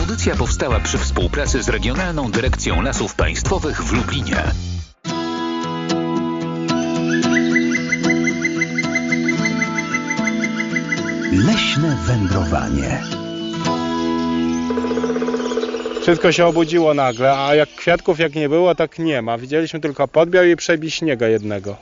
Audycja powstała przy współpracy z Regionalną Dyrekcją Lasów Państwowych w Lublinie. Leśne wędrowanie. Wszystko się obudziło nagle, a jak kwiatków jak nie było, tak nie ma. Widzieliśmy tylko podbiał i przebić śniega jednego.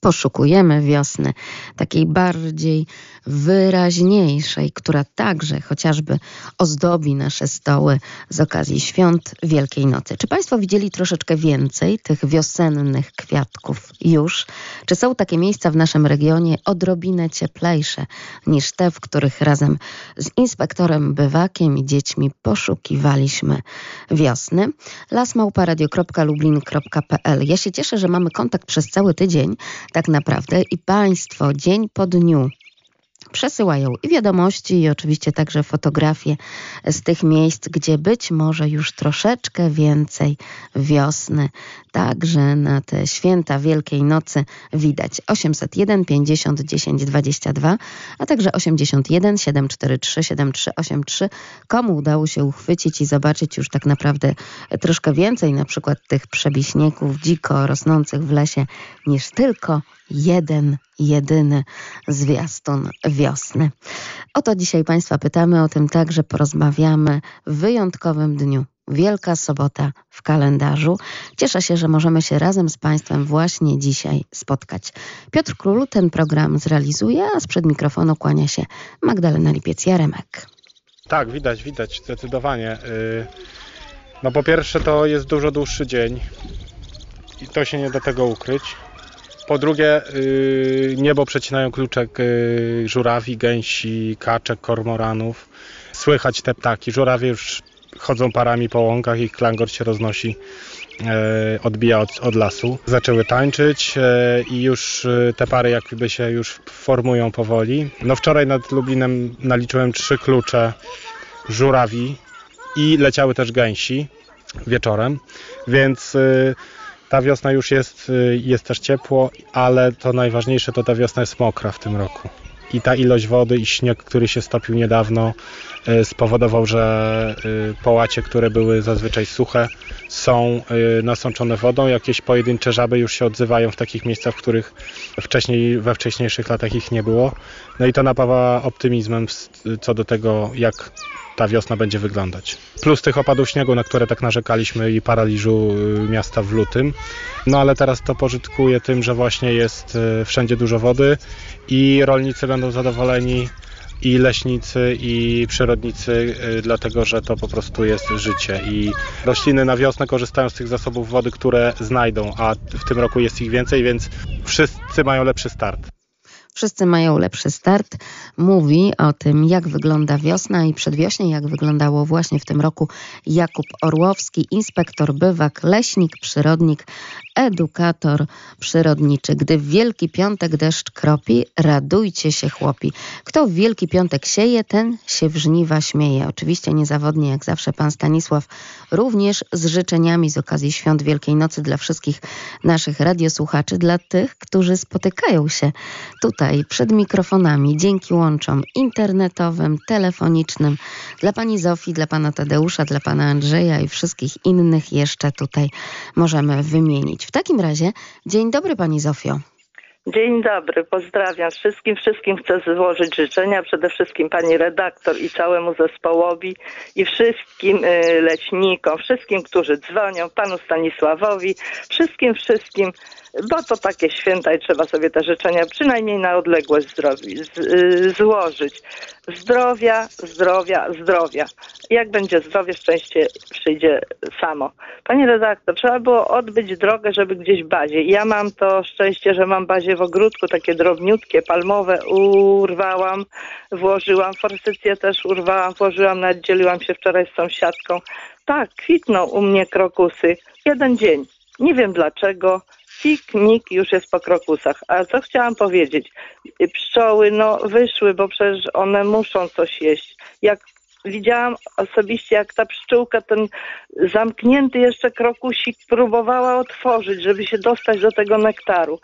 Poszukujemy wiosny, takiej bardziej wyraźniejszej, która także chociażby ozdobi nasze stoły z okazji świąt Wielkiej Nocy. Czy Państwo widzieli troszeczkę więcej tych wiosennych kwiatków już? Czy są takie miejsca w naszym regionie odrobinę cieplejsze niż te, w których razem z inspektorem Bywakiem i dziećmi poszukiwaliśmy wiosny? lasmauparadio.lublin.pl. Ja się cieszę, że mamy kontakt przez cały tydzień tak naprawdę i Państwo dzień po dniu przesyłają i wiadomości, i oczywiście także fotografie z tych miejsc, gdzie być może już troszeczkę więcej wiosny także na te święta Wielkiej Nocy widać. 801 50 10 22, a także 81 743 7383. Komu udało się uchwycić i zobaczyć już tak naprawdę troszkę więcej na przykład tych przebiśnieków dziko rosnących w lesie niż tylko jeden jedyny zwiastun wiosny. O to dzisiaj Państwa pytamy, o tym także porozmawiamy w wyjątkowym dniu. Wielka sobota w kalendarzu. Cieszę się, że możemy się razem z Państwem właśnie dzisiaj spotkać. Piotr Król ten program zrealizuje, a sprzed mikrofonu kłania się Magdalena Lipiec-Jaremek. Tak, widać, zdecydowanie. No po pierwsze to jest dużo dłuższy dzień i to się nie da tego ukryć. Po drugie, niebo przecinają kruczek żurawi, gęsi, kaczek, kormoranów. Słychać te ptaki. Żurawie już chodzą parami po łąkach, ich klangor się roznosi, odbija od lasu. Zaczęły tańczyć i już te pary jakby się już formują powoli. No wczoraj nad Lublinem naliczyłem 3 klucze żurawi i leciały też gęsi wieczorem, więc... Ta wiosna już jest też ciepło, ale to najważniejsze to ta wiosna jest mokra w tym roku. I ta ilość wody i śnieg, który się stopił niedawno, spowodował, że połacie, które były zazwyczaj suche, są nasączone wodą. Jakieś pojedyncze żaby już się odzywają w takich miejscach, w których we wcześniejszych latach ich nie było. No i to napawa optymizmem co do tego, jak ta wiosna będzie wyglądać. Plus tych opadów śniegu, na które tak narzekaliśmy i paraliżu miasta w lutym. No ale teraz to pożytkuje tym, że właśnie jest wszędzie dużo wody i rolnicy będą zadowoleni i leśnicy i przyrodnicy, dlatego że to po prostu jest życie i rośliny na wiosnę korzystają z tych zasobów wody, które znajdą, a w tym roku jest ich więcej, więc wszyscy mają lepszy start. Wszyscy mają lepszy start. Mówi o tym, jak wygląda wiosna i przedwiośnie, jak wyglądało właśnie w tym roku Jakub Orłowski, inspektor Bywak, leśnik, przyrodnik, edukator przyrodniczy. Gdy w Wielki Piątek deszcz kropi, radujcie się chłopi. Kto w Wielki Piątek sieje, ten się w żniwa śmieje. Oczywiście niezawodnie, jak zawsze, pan Stanisław również z życzeniami z okazji Świąt Wielkiej Nocy dla wszystkich naszych radiosłuchaczy, dla tych, którzy spotykają się tutaj przed mikrofonami, dzięki łączom internetowym, telefonicznym, dla pani Zofii, dla pana Tadeusza, dla pana Andrzeja i wszystkich innych jeszcze tutaj możemy wymienić. W takim razie dzień dobry pani Zofio. Dzień dobry, pozdrawiam wszystkim chcę złożyć życzenia, przede wszystkim pani redaktor i całemu zespołowi i wszystkim leśnikom, wszystkim, którzy dzwonią, panu Stanisławowi, wszystkim, bo to takie święta i trzeba sobie te życzenia przynajmniej na odległość złożyć. Zdrowia. Jak będzie zdrowie, szczęście przyjdzie samo. Pani redaktor, trzeba było odbyć drogę, żeby gdzieś bazie. Ja mam to szczęście, że mam bazie w ogródku, takie drobniutkie, palmowe. Urwałam, włożyłam, forsycję też urwałam, włożyłam, nadzieliłam się wczoraj z sąsiadką. Tak, kwitną u mnie krokusy. Jeden dzień. Nie wiem dlaczego. Piknik już jest po krokusach. A co chciałam powiedzieć? Pszczoły, wyszły, bo przecież one muszą coś jeść. Jak widziałam osobiście, jak ta pszczółka ten zamknięty jeszcze krokusik próbowała otworzyć, żeby się dostać do tego nektaru.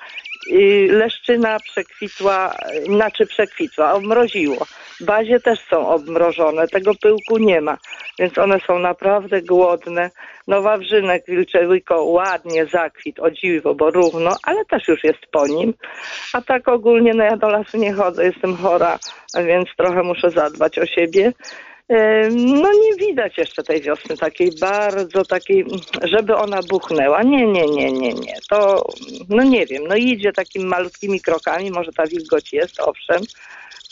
Leszczyna przekwitła, obmroziło. Bazie też są obmrożone, tego pyłku nie ma, więc one są naprawdę głodne. No wawrzynek wilczełyko ładnie zakwit, o dziwo, bo równo, ale też już jest po nim. A tak ogólnie, no ja do lasu nie chodzę, jestem chora, więc trochę muszę zadbać o siebie. No nie widać jeszcze tej wiosny takiej bardzo takiej, żeby ona buchnęła. Nie. To, no nie wiem, no idzie takimi malutkimi krokami, może ta wilgoć jest, owszem,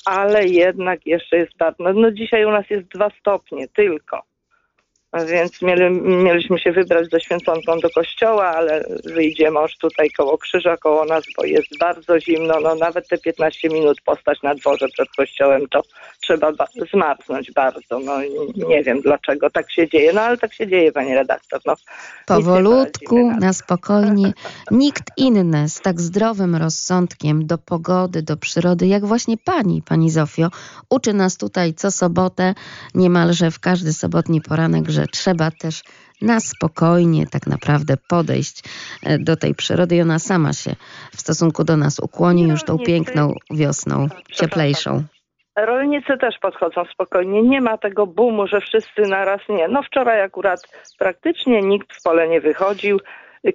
ale jednak jeszcze jest tak. No dzisiaj u nas jest 2 stopnie tylko, więc mieliśmy się wybrać ze święconką do kościoła, ale wyjdzie mąż tutaj koło krzyża, koło nas, bo jest bardzo zimno. No nawet te 15 minut postać na dworze przed kościołem to trzeba zmarznąć bardzo. No nie wiem dlaczego tak się dzieje, no ale tak się dzieje, pani redaktor. No, powolutku, na spokojnie. Nikt inny z tak zdrowym rozsądkiem do pogody, do przyrody, jak właśnie pani Zofio, uczy nas tutaj co sobotę, niemalże w każdy sobotni poranek, że trzeba też na spokojnie tak naprawdę podejść do tej przyrody i ona sama się w stosunku do nas ukłoni już tą piękną wiosną, cieplejszą. Rolnicy też podchodzą spokojnie, nie ma tego boomu, że wszyscy naraz nie. No wczoraj akurat praktycznie nikt w pole nie wychodził,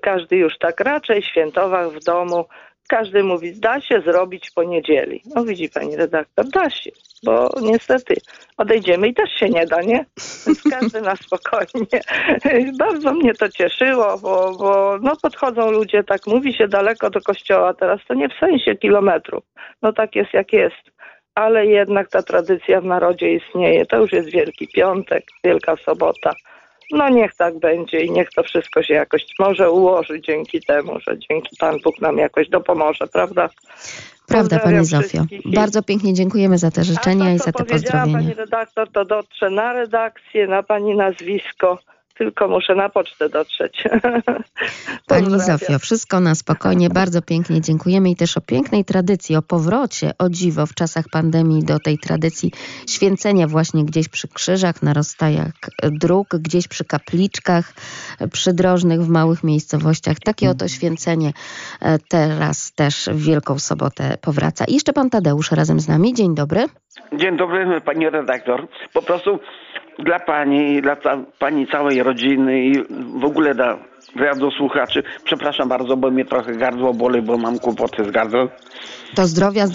każdy już tak raczej świętował w domu. Każdy mówi, da się zrobić w poniedzieli. No widzi pani redaktor, da się, bo niestety odejdziemy i też się nie da, nie? Więc każdy na spokojnie. Bardzo mnie to cieszyło, bo no podchodzą ludzie, tak mówi się daleko do kościoła teraz, to nie w sensie kilometrów. No tak jest jak jest, ale jednak ta tradycja w narodzie istnieje. To już jest Wielki Piątek, Wielka Sobota. No niech tak będzie i niech to wszystko się jakoś może ułoży dzięki temu, że dzięki Pan Bóg nam jakoś dopomoże, prawda? Prawda, Pani Zofio. Bardzo pięknie dziękujemy za te życzenia i za te pozdrowienia. Pani redaktor, to dotrze na redakcję, na Pani nazwisko. Tylko muszę na pocztę dotrzeć. Pani Zofio, wszystko na spokojnie, bardzo pięknie dziękujemy i też o pięknej tradycji, o powrocie, o dziwo w czasach pandemii do tej tradycji święcenia właśnie gdzieś przy krzyżach, na rozstajach dróg, gdzieś przy kapliczkach przydrożnych w małych miejscowościach. Takie oto święcenie teraz też w Wielką Sobotę powraca. I jeszcze pan Tadeusz razem z nami. Dzień dobry. Dzień dobry, pani redaktor. Po prostu dla pani, dla pani całej rodziny i w ogóle dla radiosłuchaczy. Przepraszam bardzo, bo mnie trochę gardło boli, bo mam kłopoty z gardłem. To zdrowia.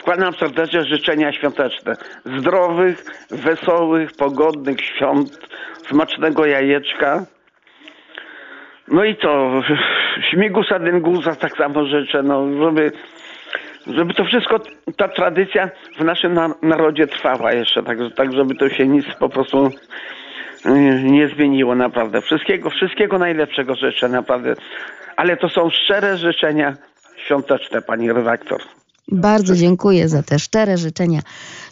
Składam serdecznie życzenia świąteczne. Zdrowych, wesołych, pogodnych świąt, smacznego jajeczka. No i co? Śmigusa, dyngusa tak samo życzę, no żeby to wszystko, ta tradycja w naszym narodzie trwała jeszcze, tak żeby to się nic po prostu nie zmieniło, naprawdę. Wszystkiego najlepszego życzę, naprawdę. Ale to są szczere życzenia świąteczne, pani redaktor. Bardzo dziękuję za te szczere życzenia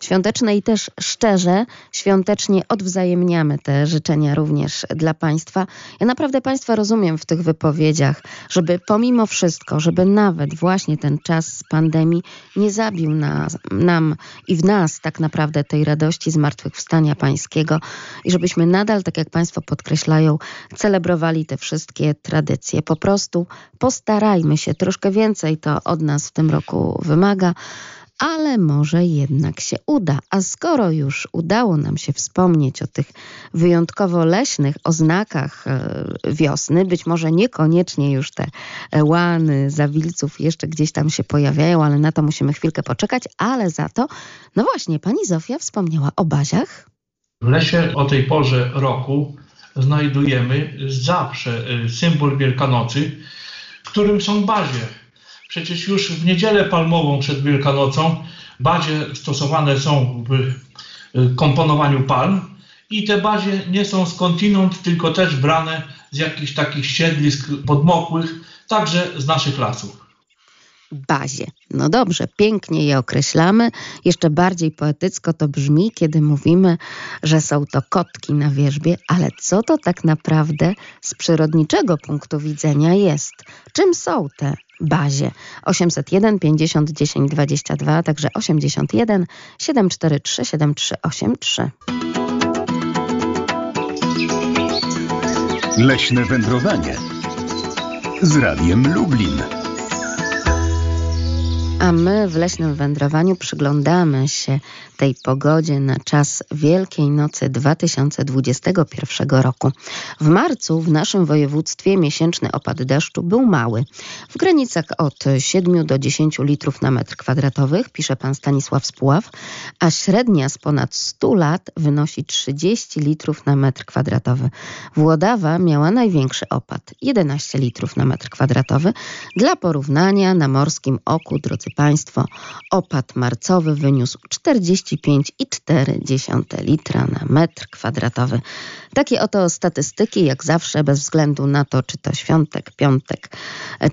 świąteczne i też szczerze, świątecznie odwzajemniamy te życzenia również dla Państwa. Ja naprawdę Państwa rozumiem w tych wypowiedziach, żeby pomimo wszystko, żeby nawet właśnie ten czas pandemii nie zabił nam i w nas tak naprawdę tej radości zmartwychwstania Pańskiego i żebyśmy nadal, tak jak Państwo podkreślają, celebrowali te wszystkie tradycje. Po prostu postarajmy się, troszkę więcej to od nas w tym roku wymaga, ale może jednak się uda. A skoro już udało nam się wspomnieć o tych wyjątkowo leśnych oznakach wiosny, być może niekoniecznie już te łany zawilców jeszcze gdzieś tam się pojawiają, ale na to musimy chwilkę poczekać, ale za to, no właśnie, pani Zofia wspomniała o baziach. W lesie o tej porze roku znajdujemy zawsze symbol Wielkanocy, w którym są bazie. Przecież już w niedzielę palmową przed Wielkanocą bazie stosowane są w komponowaniu palm i te bazie nie są skądinąd, tylko też brane z jakichś takich siedlisk podmokłych, także z naszych lasów. bazie. No dobrze, pięknie je określamy. Jeszcze bardziej poetycko to brzmi, kiedy mówimy, że są to kotki na wierzbie, ale co to tak naprawdę z przyrodniczego punktu widzenia jest? Czym są te bazie? 801 50 10 22, także 81 743 7383. Leśne wędrowanie z Radiem Lublin. A my w leśnym wędrowaniu przyglądamy się tej pogodzie na czas Wielkiej Nocy 2021 roku. W marcu w naszym województwie miesięczny opad deszczu był mały. W granicach od 7 do 10 litrów na metr kwadratowych, pisze pan Stanisław z Puław, a średnia z ponad 100 lat wynosi 30 litrów na metr kwadratowy. Włodawa miała największy opad, 11 litrów na metr kwadratowy. Dla porównania na Morskim Oku, drodzy Państwo, opad marcowy wyniósł 45,4 litra na metr kwadratowy. Takie oto statystyki, jak zawsze, bez względu na to, czy to świątek, piątek,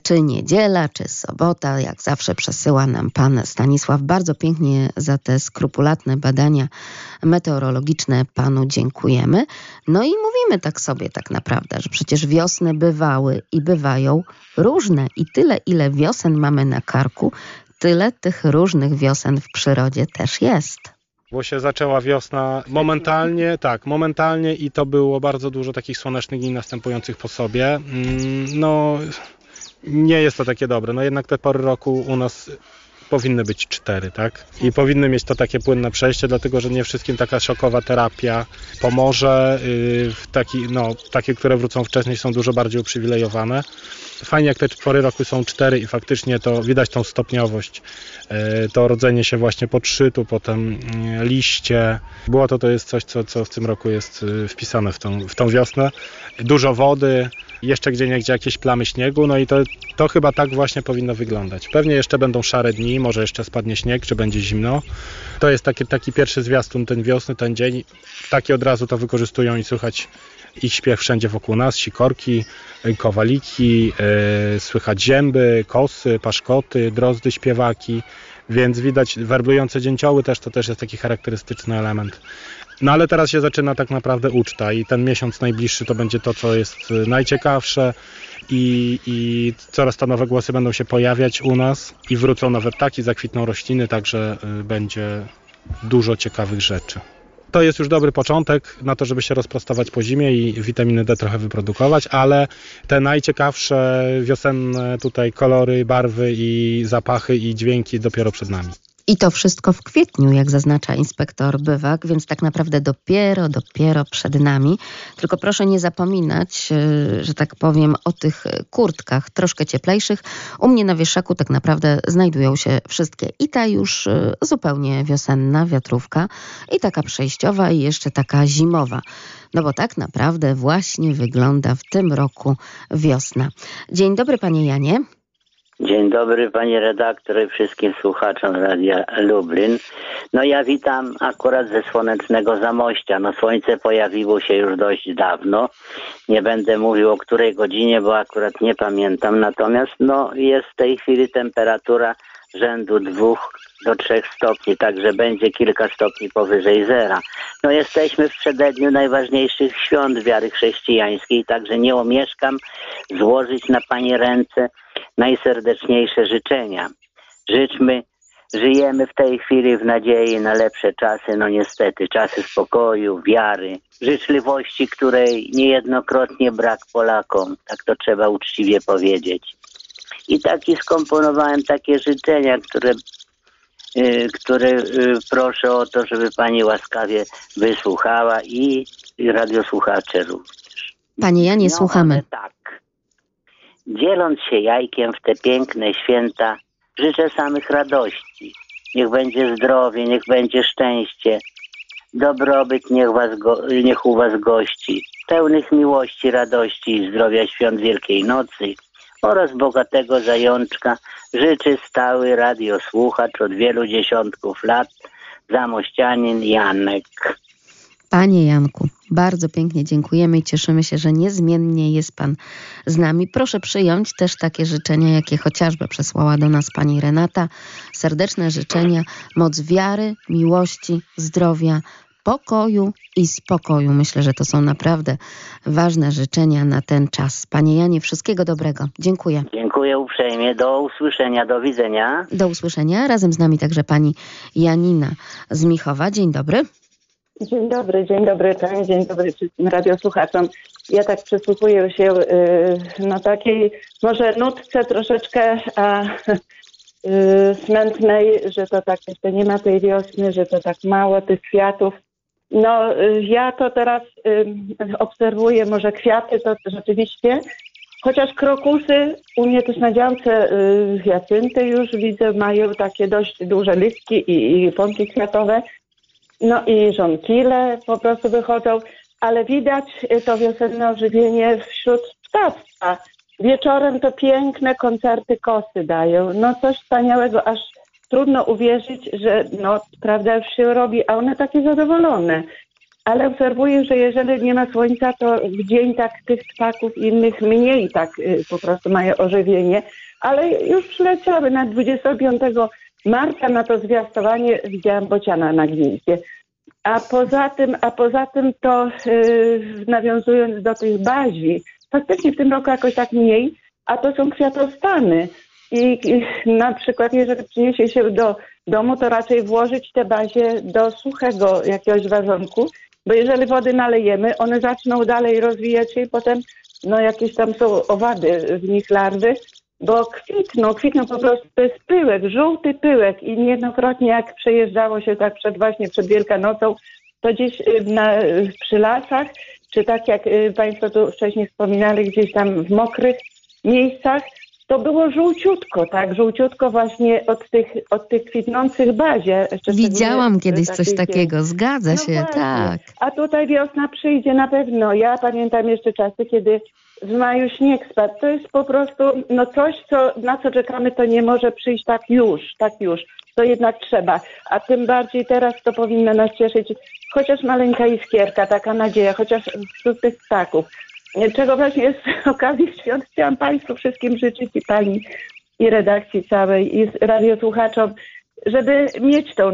czy niedziela, czy sobota, jak zawsze przesyła nam pan Stanisław. Bardzo pięknie za te skrupulatne badania meteorologiczne panu dziękujemy. No i mówimy tak sobie tak naprawdę, że przecież wiosny bywały i bywają różne i tyle, ile wiosen mamy na karku, tyle tych różnych wiosen w przyrodzie też jest. Bo się zaczęła wiosna momentalnie i to było bardzo dużo takich słonecznych dni następujących po sobie. No nie jest to takie dobre, no jednak te pory roku u nas powinny być 4, tak? I powinny mieć to takie płynne przejście, dlatego że nie wszystkim taka szokowa terapia pomoże. Takie, które wrócą wcześniej, są dużo bardziej uprzywilejowane. Fajnie, jak te pory roku są 4 i faktycznie to widać tą stopniowość. To rodzenie się właśnie pod szytu, potem liście. Błoto to jest coś, co w tym roku jest wpisane w tą wiosnę. Dużo wody, jeszcze gdzieniegdzie jakieś plamy śniegu, no i to chyba tak właśnie powinno wyglądać. Pewnie jeszcze będą szare dni, może jeszcze spadnie śnieg, czy będzie zimno. To jest taki pierwszy zwiastun, ten wiosny, ten dzień. Takie od razu to wykorzystują i słychać ich śpiew wszędzie wokół nas, sikorki, kowaliki, słychać zięby, kosy, paszkoty, drozdy, śpiewaki, więc widać werblujące dzięcioły też, to też jest taki charakterystyczny element. No ale teraz się zaczyna tak naprawdę uczta i ten miesiąc najbliższy to będzie to, co jest najciekawsze i coraz to nowe głosy będą się pojawiać u nas i wrócą nowe ptaki, zakwitną rośliny, także będzie dużo ciekawych rzeczy. To jest już dobry początek na to, żeby się rozprostować po zimie i witaminy D trochę wyprodukować, ale te najciekawsze wiosenne tutaj kolory, barwy i zapachy i dźwięki dopiero przed nami. I to wszystko w kwietniu, jak zaznacza inspektor Bywak, więc tak naprawdę dopiero przed nami. Tylko proszę nie zapominać, że tak powiem, o tych kurtkach troszkę cieplejszych. U mnie na wieszaku tak naprawdę znajdują się wszystkie. I ta już zupełnie wiosenna wiatrówka, i taka przejściowa, i jeszcze taka zimowa. No bo tak naprawdę właśnie wygląda w tym roku wiosna. Dzień dobry, panie Janie. Dzień dobry, panie redaktorze, wszystkim słuchaczom Radia Lublin. No ja witam akurat ze słonecznego Zamościa. No słońce pojawiło się już dość dawno. Nie będę mówił o której godzinie, bo akurat nie pamiętam. Natomiast jest w tej chwili temperatura rzędu 2 do 3 stopni, także będzie kilka stopni powyżej zera. No jesteśmy w przededniu najważniejszych świąt wiary chrześcijańskiej, także nie omieszkam złożyć na pani ręce najserdeczniejsze życzenia. Żyjemy w tej chwili w nadziei na lepsze czasy, no niestety, czasy spokoju, wiary, życzliwości, której niejednokrotnie brak Polakom, tak to trzeba uczciwie powiedzieć. I taki skomponowałem takie życzenia, które proszę o to, żeby pani łaskawie wysłuchała i radiosłuchacze również. Panie Janie, słuchamy. Tak. Dzieląc się jajkiem w te piękne święta, życzę samych radości. Niech będzie zdrowie, niech będzie szczęście. Dobrobyt niech u was gości. Pełnych miłości, radości i zdrowia świąt Wielkiej Nocy oraz bogatego zajączka życzy stały radiosłuchacz od wielu dziesiątków lat, zamościanin Janek. Panie Janku, bardzo pięknie dziękujemy i cieszymy się, że niezmiennie jest Pan z nami. Proszę przyjąć też takie życzenia, jakie chociażby przesłała do nas Pani Renata. Serdeczne życzenia, moc wiary, miłości, zdrowia, pokoju i spokoju. Myślę, że to są naprawdę ważne życzenia na ten czas. Panie Janie, wszystkiego dobrego. Dziękuję. Dziękuję uprzejmie. Do usłyszenia, do widzenia. Do usłyszenia. Razem z nami także pani Janina Zmichowa. Dzień dobry. Dzień dobry pani, dzień dobry wszystkim radiosłuchaczom. Ja tak przysłuchuję się no takiej może nutce troszeczkę smętnej, że to tak jeszcze nie ma tej wiosny, że to tak mało tych kwiatów. No ja to teraz obserwuję, może kwiaty to rzeczywiście, chociaż krokusy u mnie też na działce, jacynty już widzę, mają takie dość duże listki i pąki kwiatowe, no i żonkile po prostu wychodzą, ale widać to wiosenne ożywienie wśród ptactwa. Wieczorem to piękne koncerty kosy dają. No coś wspaniałego, aż trudno uwierzyć, że no prawda już się robi, a one takie zadowolone. Ale obserwuję, że jeżeli nie ma słońca, to w dzień tak tych ptaków innych mniej tak po prostu mają ożywienie. Ale już przyleciały na 25 marca na to zwiastowanie, widziałam bociana na gwizdzie. A poza tym to nawiązując do tych bazii, faktycznie w tym roku jakoś tak mniej, a to są kwiatostany. I na przykład jeżeli przyniesie się do domu, to raczej włożyć te bazie do suchego jakiegoś wazonku, bo jeżeli wody nalejemy, one zaczną dalej rozwijać się i potem no jakieś tam są owady w nich, larwy, bo kwitną po prostu, to jest pyłek, żółty pyłek i niejednokrotnie jak przejeżdżało się tak przed Wielkanocą, to gdzieś przy lasach, czy tak jak Państwo tu wcześniej wspominali, gdzieś tam w mokrych miejscach, to było żółciutko właśnie od tych kwitnących bazie. Widziałam kiedyś coś takiego, zgadza no się, właśnie. Tak. A tutaj wiosna przyjdzie na pewno. Ja pamiętam jeszcze czasy, kiedy w maju śnieg spadł. To jest po prostu no coś, na co czekamy, to nie może przyjść tak już. To jednak trzeba. A tym bardziej teraz to powinno nas cieszyć chociaż maleńka iskierka, taka nadzieja, chociaż wśród tych ptaków. Czego właśnie z okazji świąt chciałam Państwu wszystkim życzyć i Pani, i redakcji całej, i radiosłuchaczom, żeby mieć tą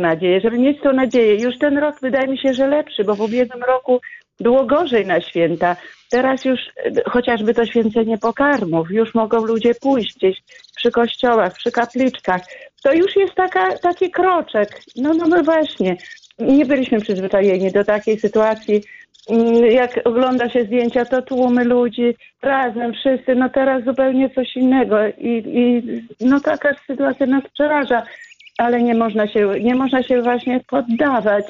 nadzieję, Już ten rok wydaje mi się, że lepszy, bo w ubiegłym roku było gorzej na święta. Teraz już chociażby to święcenie pokarmów, już mogą ludzie pójść gdzieś przy kościołach, przy kapliczkach. To już jest taki kroczek. No właśnie. Nie byliśmy przyzwyczajeni do takiej sytuacji. Jak ogląda się zdjęcia, to tłumy ludzi, razem wszyscy. No teraz zupełnie coś innego. I no taka sytuacja nas przeraża, ale nie można się właśnie poddawać.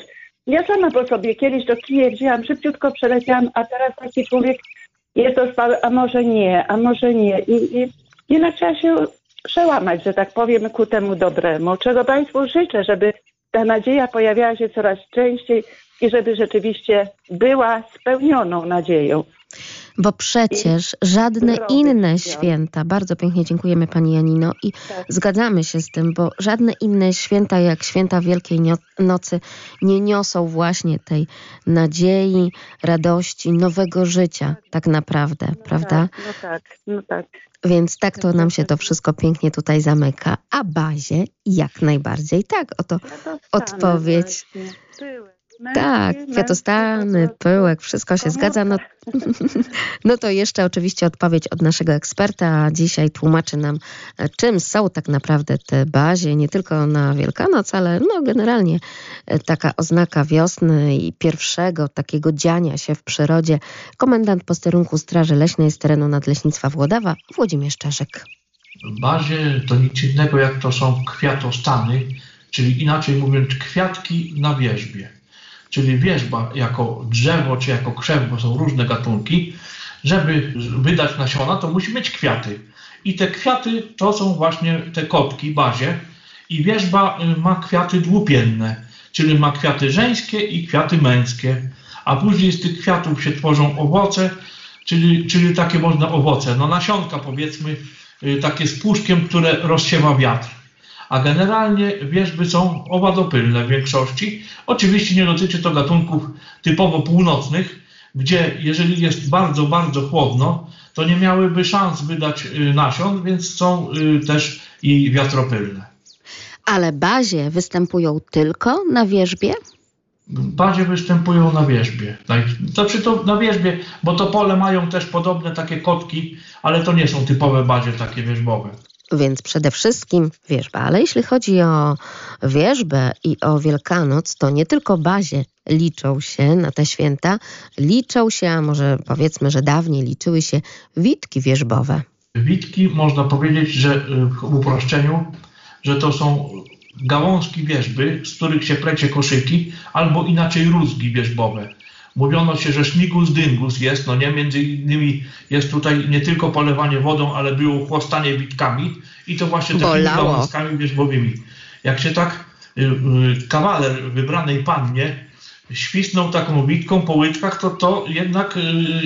Ja sama po sobie kiedyś do Kijek wzięłam, szybciutko przeleciałam, a teraz taki człowiek jest ospały, a może nie. I jednak trzeba się przełamać, że tak powiem, ku temu dobremu. Czego Państwu życzę, żeby ta nadzieja pojawiała się coraz częściej i żeby rzeczywiście była spełnioną nadzieją. Bo przecież żadne inne święta, bardzo pięknie dziękujemy Pani Janino i tak. Zgadzamy się z tym, bo żadne inne święta jak święta Wielkiej Nocy nie niosą właśnie tej nadziei, radości, nowego życia tak naprawdę, prawda? No tak. Więc tak to nam się to wszystko pięknie tutaj zamyka. A bazie jak najbardziej. Tak, oto odpowiedź. Tak, kwiatostany, pyłek, wszystko się zgadza. No to jeszcze oczywiście odpowiedź od naszego eksperta, a dzisiaj tłumaczy nam, czym są tak naprawdę te bazie, nie tylko na Wielkanoc, ale no generalnie taka oznaka wiosny i pierwszego takiego dziania się w przyrodzie. Komendant posterunku Straży Leśnej z terenu Nadleśnictwa Włodawa, Włodzimierz Czaszek. Bazie to nic innego jak to są kwiatostany, czyli inaczej mówiąc kwiatki na wierzbie. Czyli wierzba jako drzewo czy jako krzew, bo są różne gatunki, żeby wydać nasiona, to musi mieć kwiaty. I te kwiaty to są właśnie te kopki, bazie. I wierzba ma kwiaty dwupienne, czyli ma kwiaty żeńskie i kwiaty męskie. A później z tych kwiatów się tworzą owoce, czyli takie można owoce. No nasionka powiedzmy, takie z puszkiem, które rozsiewa wiatr. A generalnie wierzby są owadopylne w większości. Oczywiście nie dotyczy to gatunków typowo północnych, gdzie jeżeli jest bardzo, bardzo chłodno, to nie miałyby szans wydać nasion, więc są też i wiatropylne. Ale bazie występują tylko na wierzbie? Bazie występują na wierzbie. Tak? Znaczy to na wierzbie, bo to pole mają też podobne takie kotki, ale to nie są typowe bazie takie wierzbowe. Więc przede wszystkim wierzba. Ale jeśli chodzi o wierzbę i o Wielkanoc, to nie tylko bazie liczą się na te święta, liczą się, a może powiedzmy, że dawniej liczyły się witki wierzbowe. Witki, można powiedzieć, że w uproszczeniu, że to są gałązki wierzby, z których się plecie koszyki, albo inaczej rózgi wierzbowe. Mówiono się, że śmigus dyngus jest, no nie, między innymi jest tutaj nie tylko polewanie wodą, ale było chłostanie witkami i to właśnie takimi gałązkami wierzbowymi. Jak się tak kawaler wybranej pannie świsnął taką witką po łyczkach, to jednak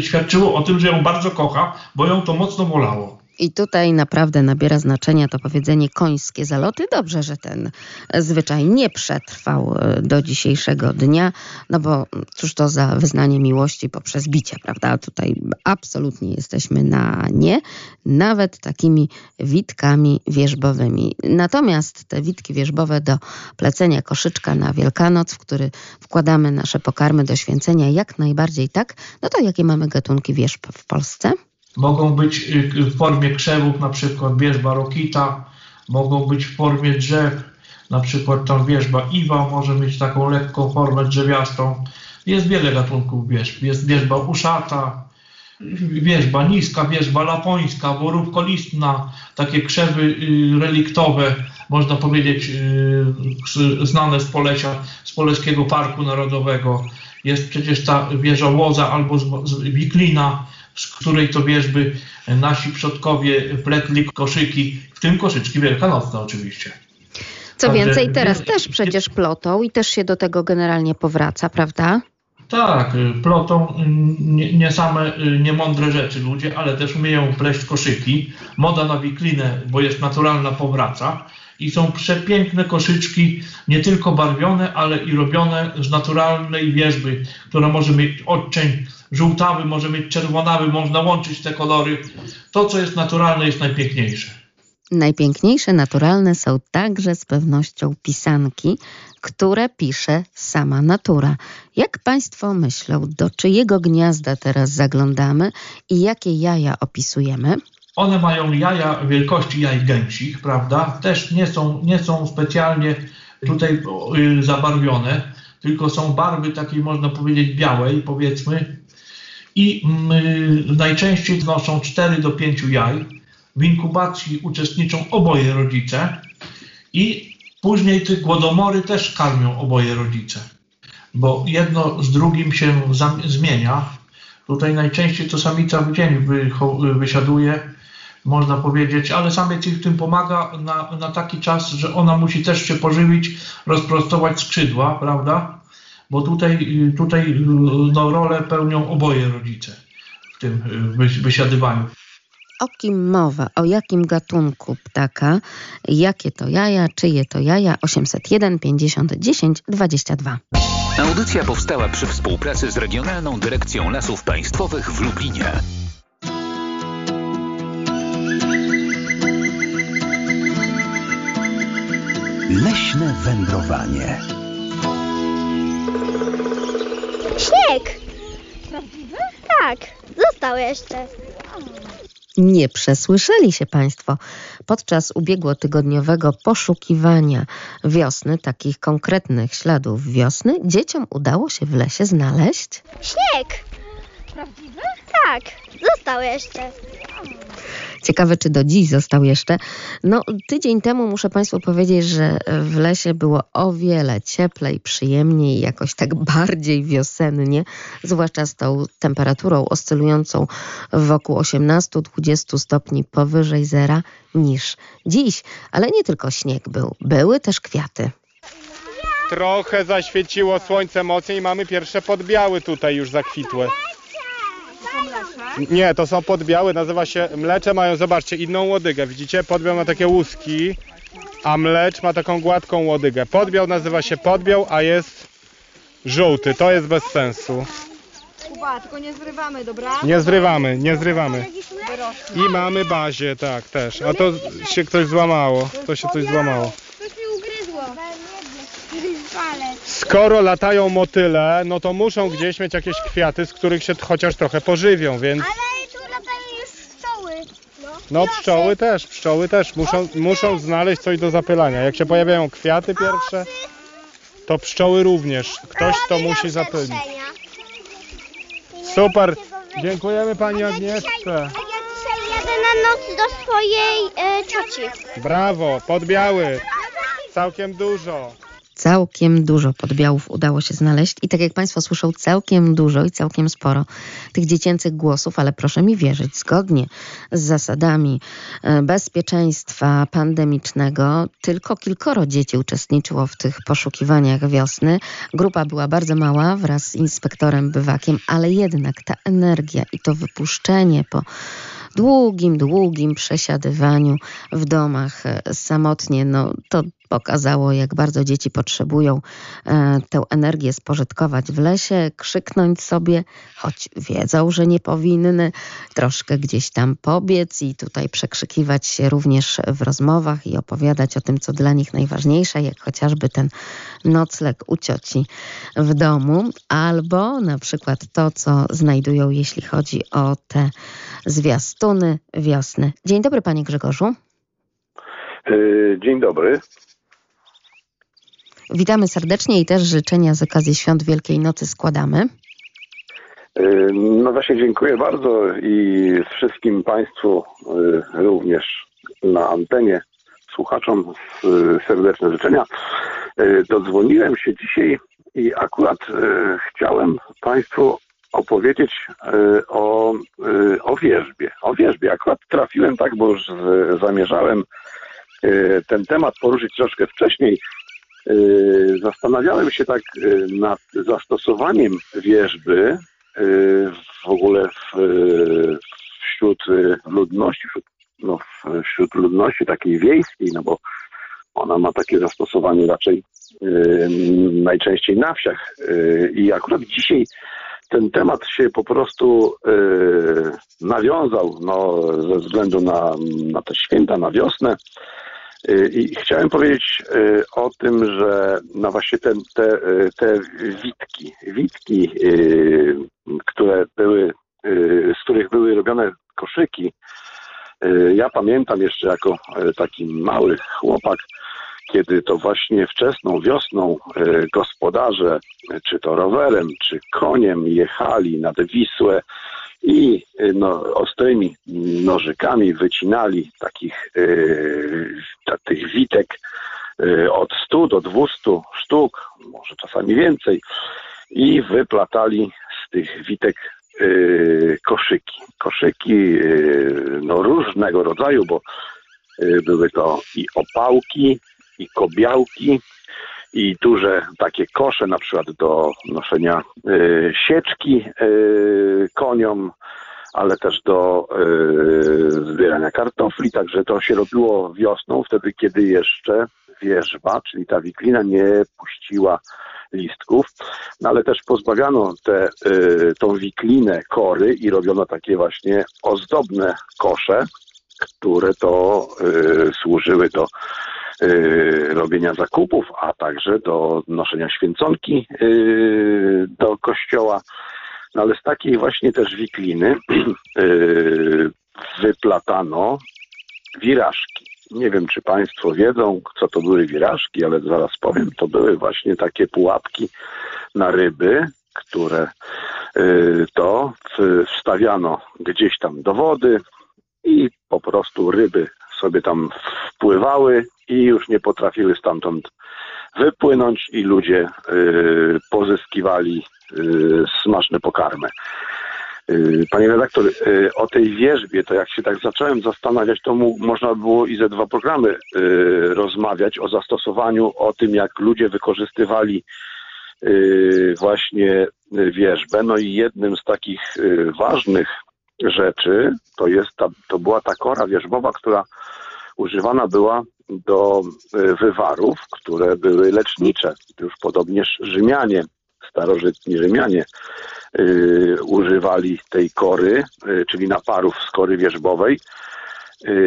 świadczyło o tym, że ją bardzo kocha, bo ją to mocno bolało. I tutaj naprawdę nabiera znaczenia to powiedzenie końskie zaloty. Dobrze, że ten zwyczaj nie przetrwał do dzisiejszego dnia, no bo cóż to za wyznanie miłości poprzez bicie, prawda? Tutaj absolutnie jesteśmy na nie, nawet takimi witkami wierzbowymi. Natomiast te witki wierzbowe do plecenia koszyczka na Wielkanoc, w który wkładamy nasze pokarmy do święcenia, jak najbardziej tak. No to jakie mamy gatunki wierzb w Polsce? Mogą być w formie krzewów, na przykład wierzba rokita, mogą być w formie drzew, na przykład tam wierzba iwa może mieć taką lekką formę drzewiastą. Jest wiele gatunków wierzb. Jest wierzba uszata, wierzba niska, wierzba lapońska, borówkolistna, takie krzewy reliktowe, można powiedzieć, znane z Polesia, z Poleskiego Parku Narodowego. Jest przecież ta wieża łoza albo wiklina, z której to wierzby nasi przodkowie pletli koszyki, w tym koszyczki wielkanocne oczywiście. Co także więcej, teraz też przecież plotą i też się do tego generalnie powraca, prawda? Tak, plotą nie same niemądre rzeczy ludzie, ale też umieją pleść koszyki. Moda na wiklinę, bo jest naturalna, powraca. I są przepiękne koszyczki, nie tylko barwione, ale i robione z naturalnej wierzby, która może mieć odcień żółtawy, może mieć czerwonawy, można łączyć te kolory. To, co jest naturalne, jest najpiękniejsze. Najpiękniejsze, naturalne są także z pewnością pisanki, które pisze sama natura. Jak Państwo myślą, do czyjego gniazda teraz zaglądamy i jakie jaja opisujemy? One mają jaja wielkości jaj gęsich, prawda? Też nie są specjalnie tutaj zabarwione, tylko są barwy takiej, można powiedzieć, białej, powiedzmy. I najczęściej noszą 4 do 5 jaj. W inkubacji uczestniczą oboje rodzice i później te głodomory też karmią oboje rodzice, bo jedno z drugim się zmienia. Tutaj najczęściej to samica w dzień wysiaduje, można powiedzieć, ale samiec jej w tym pomaga na taki czas, że ona musi też się pożywić, rozprostować skrzydła, prawda? Bo tutaj no, rolę pełnią oboje rodzice w tym wysiadywaniu. O kim mowa? O jakim gatunku ptaka? Jakie to jaja? Czyje to jaja? 801 50 10 22. Audycja powstała przy współpracy z Regionalną Dyrekcją Lasów Państwowych w Lublinie. Leśne wędrowanie. Śnieg! Prawdziwy? Tak, został jeszcze. Nie przesłyszeli się Państwo. Podczas ubiegłotygodniowego poszukiwania wiosny, takich konkretnych śladów wiosny, dzieciom udało się w lesie znaleźć... Śnieg! Prawdziwy? Tak, został jeszcze. Ciekawe, czy do dziś został jeszcze. No, tydzień temu muszę Państwu powiedzieć, że w lesie było o wiele cieplej, przyjemniej, jakoś tak bardziej wiosennie, zwłaszcza z tą temperaturą oscylującą wokół 18-20 stopni powyżej zera niż dziś. Ale nie tylko śnieg był, były też kwiaty. Trochę zaświeciło słońce mocniej i mamy pierwsze podbiały tutaj już zakwitłe. Nie, to są podbiały, nazywa się mlecze, mają, zobaczcie, inną łodygę, widzicie? Podbiał ma takie łuski, a mlecz ma taką gładką łodygę. Podbiał nazywa się podbiał, a jest żółty, to jest bez sensu. Kuba, tylko nie zrywamy, dobra? Nie zrywamy. I mamy bazię, tak, też. A to się ktoś złamało. Coś mi ugryzło. Skoro latają motyle, no to muszą gdzieś mieć jakieś kwiaty, z których się chociaż trochę pożywią, więc... Ale tu latają już pszczoły. No pszczoły też. Muszą znaleźć coś do zapylania. Jak się pojawiają kwiaty pierwsze, to pszczoły również. Ktoś to musi zapylić. Super. Dziękujemy pani Agnieszce. Jadę na noc do swojej cioci. Brawo, podbiały. Całkiem dużo podbiałów udało się znaleźć i tak jak Państwo słyszą, całkiem dużo i całkiem sporo tych dziecięcych głosów, ale proszę mi wierzyć, zgodnie z zasadami bezpieczeństwa pandemicznego tylko kilkoro dzieci uczestniczyło w tych poszukiwaniach wiosny. Grupa była bardzo mała wraz z inspektorem bywakiem, ale jednak ta energia i to wypuszczenie po długim przesiadywaniu w domach samotnie, no to pokazało, jak bardzo dzieci potrzebują tę energię spożytkować w lesie, krzyknąć sobie, choć wiedzą, że nie powinny, troszkę gdzieś tam pobiec i tutaj przekrzykiwać się również w rozmowach i opowiadać o tym, co dla nich najważniejsze, jak chociażby ten nocleg u cioci w domu, albo na przykład to, co znajdują, jeśli chodzi o te zwiastuny wiosny. Dzień dobry, panie Grzegorzu. Dzień dobry. Witamy serdecznie i też życzenia z okazji Świąt Wielkiej Nocy składamy. No właśnie dziękuję bardzo i wszystkim Państwu również na antenie, słuchaczom serdeczne życzenia. Dodzwoniłem się dzisiaj i akurat chciałem Państwu opowiedzieć o wierzbie. Akurat trafiłem tak, bo już zamierzałem ten temat poruszyć troszkę wcześniej. Zastanawiałem się tak nad zastosowaniem wierzby w ogóle wśród ludności, wśród ludności takiej wiejskiej, no bo ona ma takie zastosowanie raczej najczęściej na wsiach. I akurat dzisiaj ten temat się po prostu nawiązał ze względu na te święta, na wiosnę. I chciałem powiedzieć o tym, że właśnie te witki, z których były robione koszyki. Ja pamiętam jeszcze jako taki mały chłopak, kiedy to właśnie wczesną wiosną gospodarze, czy to rowerem, czy koniem jechali nad Wisłę i ostrymi nożykami wycinali tych witek od 100 do 200 sztuk, może czasami więcej, i wyplatali z tych witek koszyki. Koszyki różnego rodzaju, bo były to i opałki, i kobiałki, i duże takie kosze, na przykład do noszenia sieczki koniom, ale też do zbierania kartofli. Także to się robiło wiosną, wtedy kiedy jeszcze wierzba, czyli ta wiklina, nie puściła listków, ale też pozbawiano tą wiklinę kory i robiono takie właśnie ozdobne kosze, które to służyły do robienia zakupów, a także do noszenia święconki do kościoła. No ale z takiej właśnie też wikliny wyplatano wirażki. Nie wiem, czy Państwo wiedzą, co to były wirażki, ale zaraz powiem. To były właśnie takie pułapki na ryby, które to wstawiano gdzieś tam do wody i po prostu ryby sobie tam wpływały i już nie potrafiły stamtąd wypłynąć i ludzie pozyskiwali smaczne pokarmy. Panie redaktor, o tej wierzbie, to jak się tak zacząłem zastanawiać, to można było i ze dwa programy rozmawiać o zastosowaniu, o tym, jak ludzie wykorzystywali właśnie wierzbę. No i jednym z takich ważnych rzeczy to była ta kora wierzbowa, która używana była do wywarów, które były lecznicze. Już podobnież Rzymianie starożytni Rzymianie używali tej kory, czyli naparów z kory wierzbowej,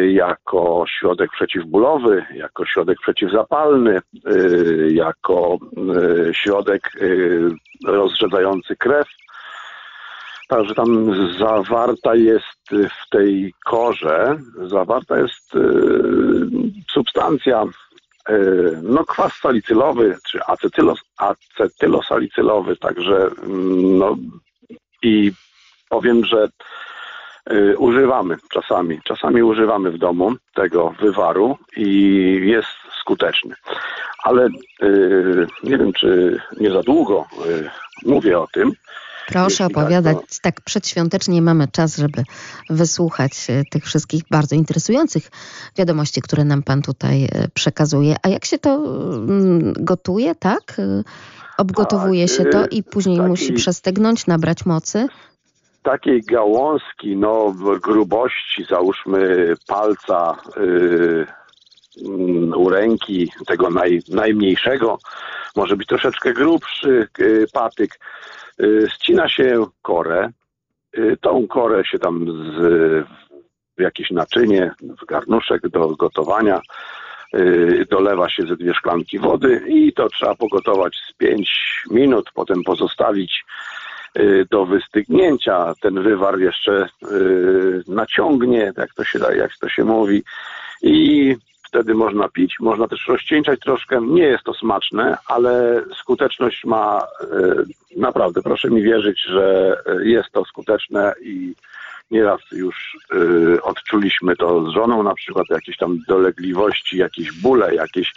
jako środek przeciwbólowy, jako środek przeciwzapalny, jako środek rozrzedzający krew. Także tam zawarta jest w tej korze, zawarta jest substancja, no kwas salicylowy, czy acetylosalicylowy, także no i powiem, że używamy czasami używamy w domu tego wywaru i jest skuteczny. Ale nie wiem, czy nie za długo mówię o tym. Proszę opowiadać, tak przedświątecznie mamy czas, żeby wysłuchać tych wszystkich bardzo interesujących wiadomości, które nam pan tutaj przekazuje. A jak się to gotuje, tak? Obgotowuje się to i później musi przestegnąć, nabrać mocy? Takiej gałązki, no grubości, załóżmy palca u ręki, tego najmniejszego, może być troszeczkę grubszy patyk, ścina się korę, tą korę się tam w jakieś naczynie, w garnuszek do gotowania, dolewa się ze 2 szklanki wody i to trzeba pogotować z 5 minut, potem pozostawić do wystygnięcia. Ten wywar jeszcze naciągnie, jak to się daje, jak to się mówi, i wtedy można pić, można też rozcieńczać troszkę. Nie jest to smaczne, ale skuteczność ma naprawdę. Proszę mi wierzyć, że jest to skuteczne i nieraz już odczuliśmy to z żoną, na przykład jakieś tam dolegliwości, jakieś bóle, jakieś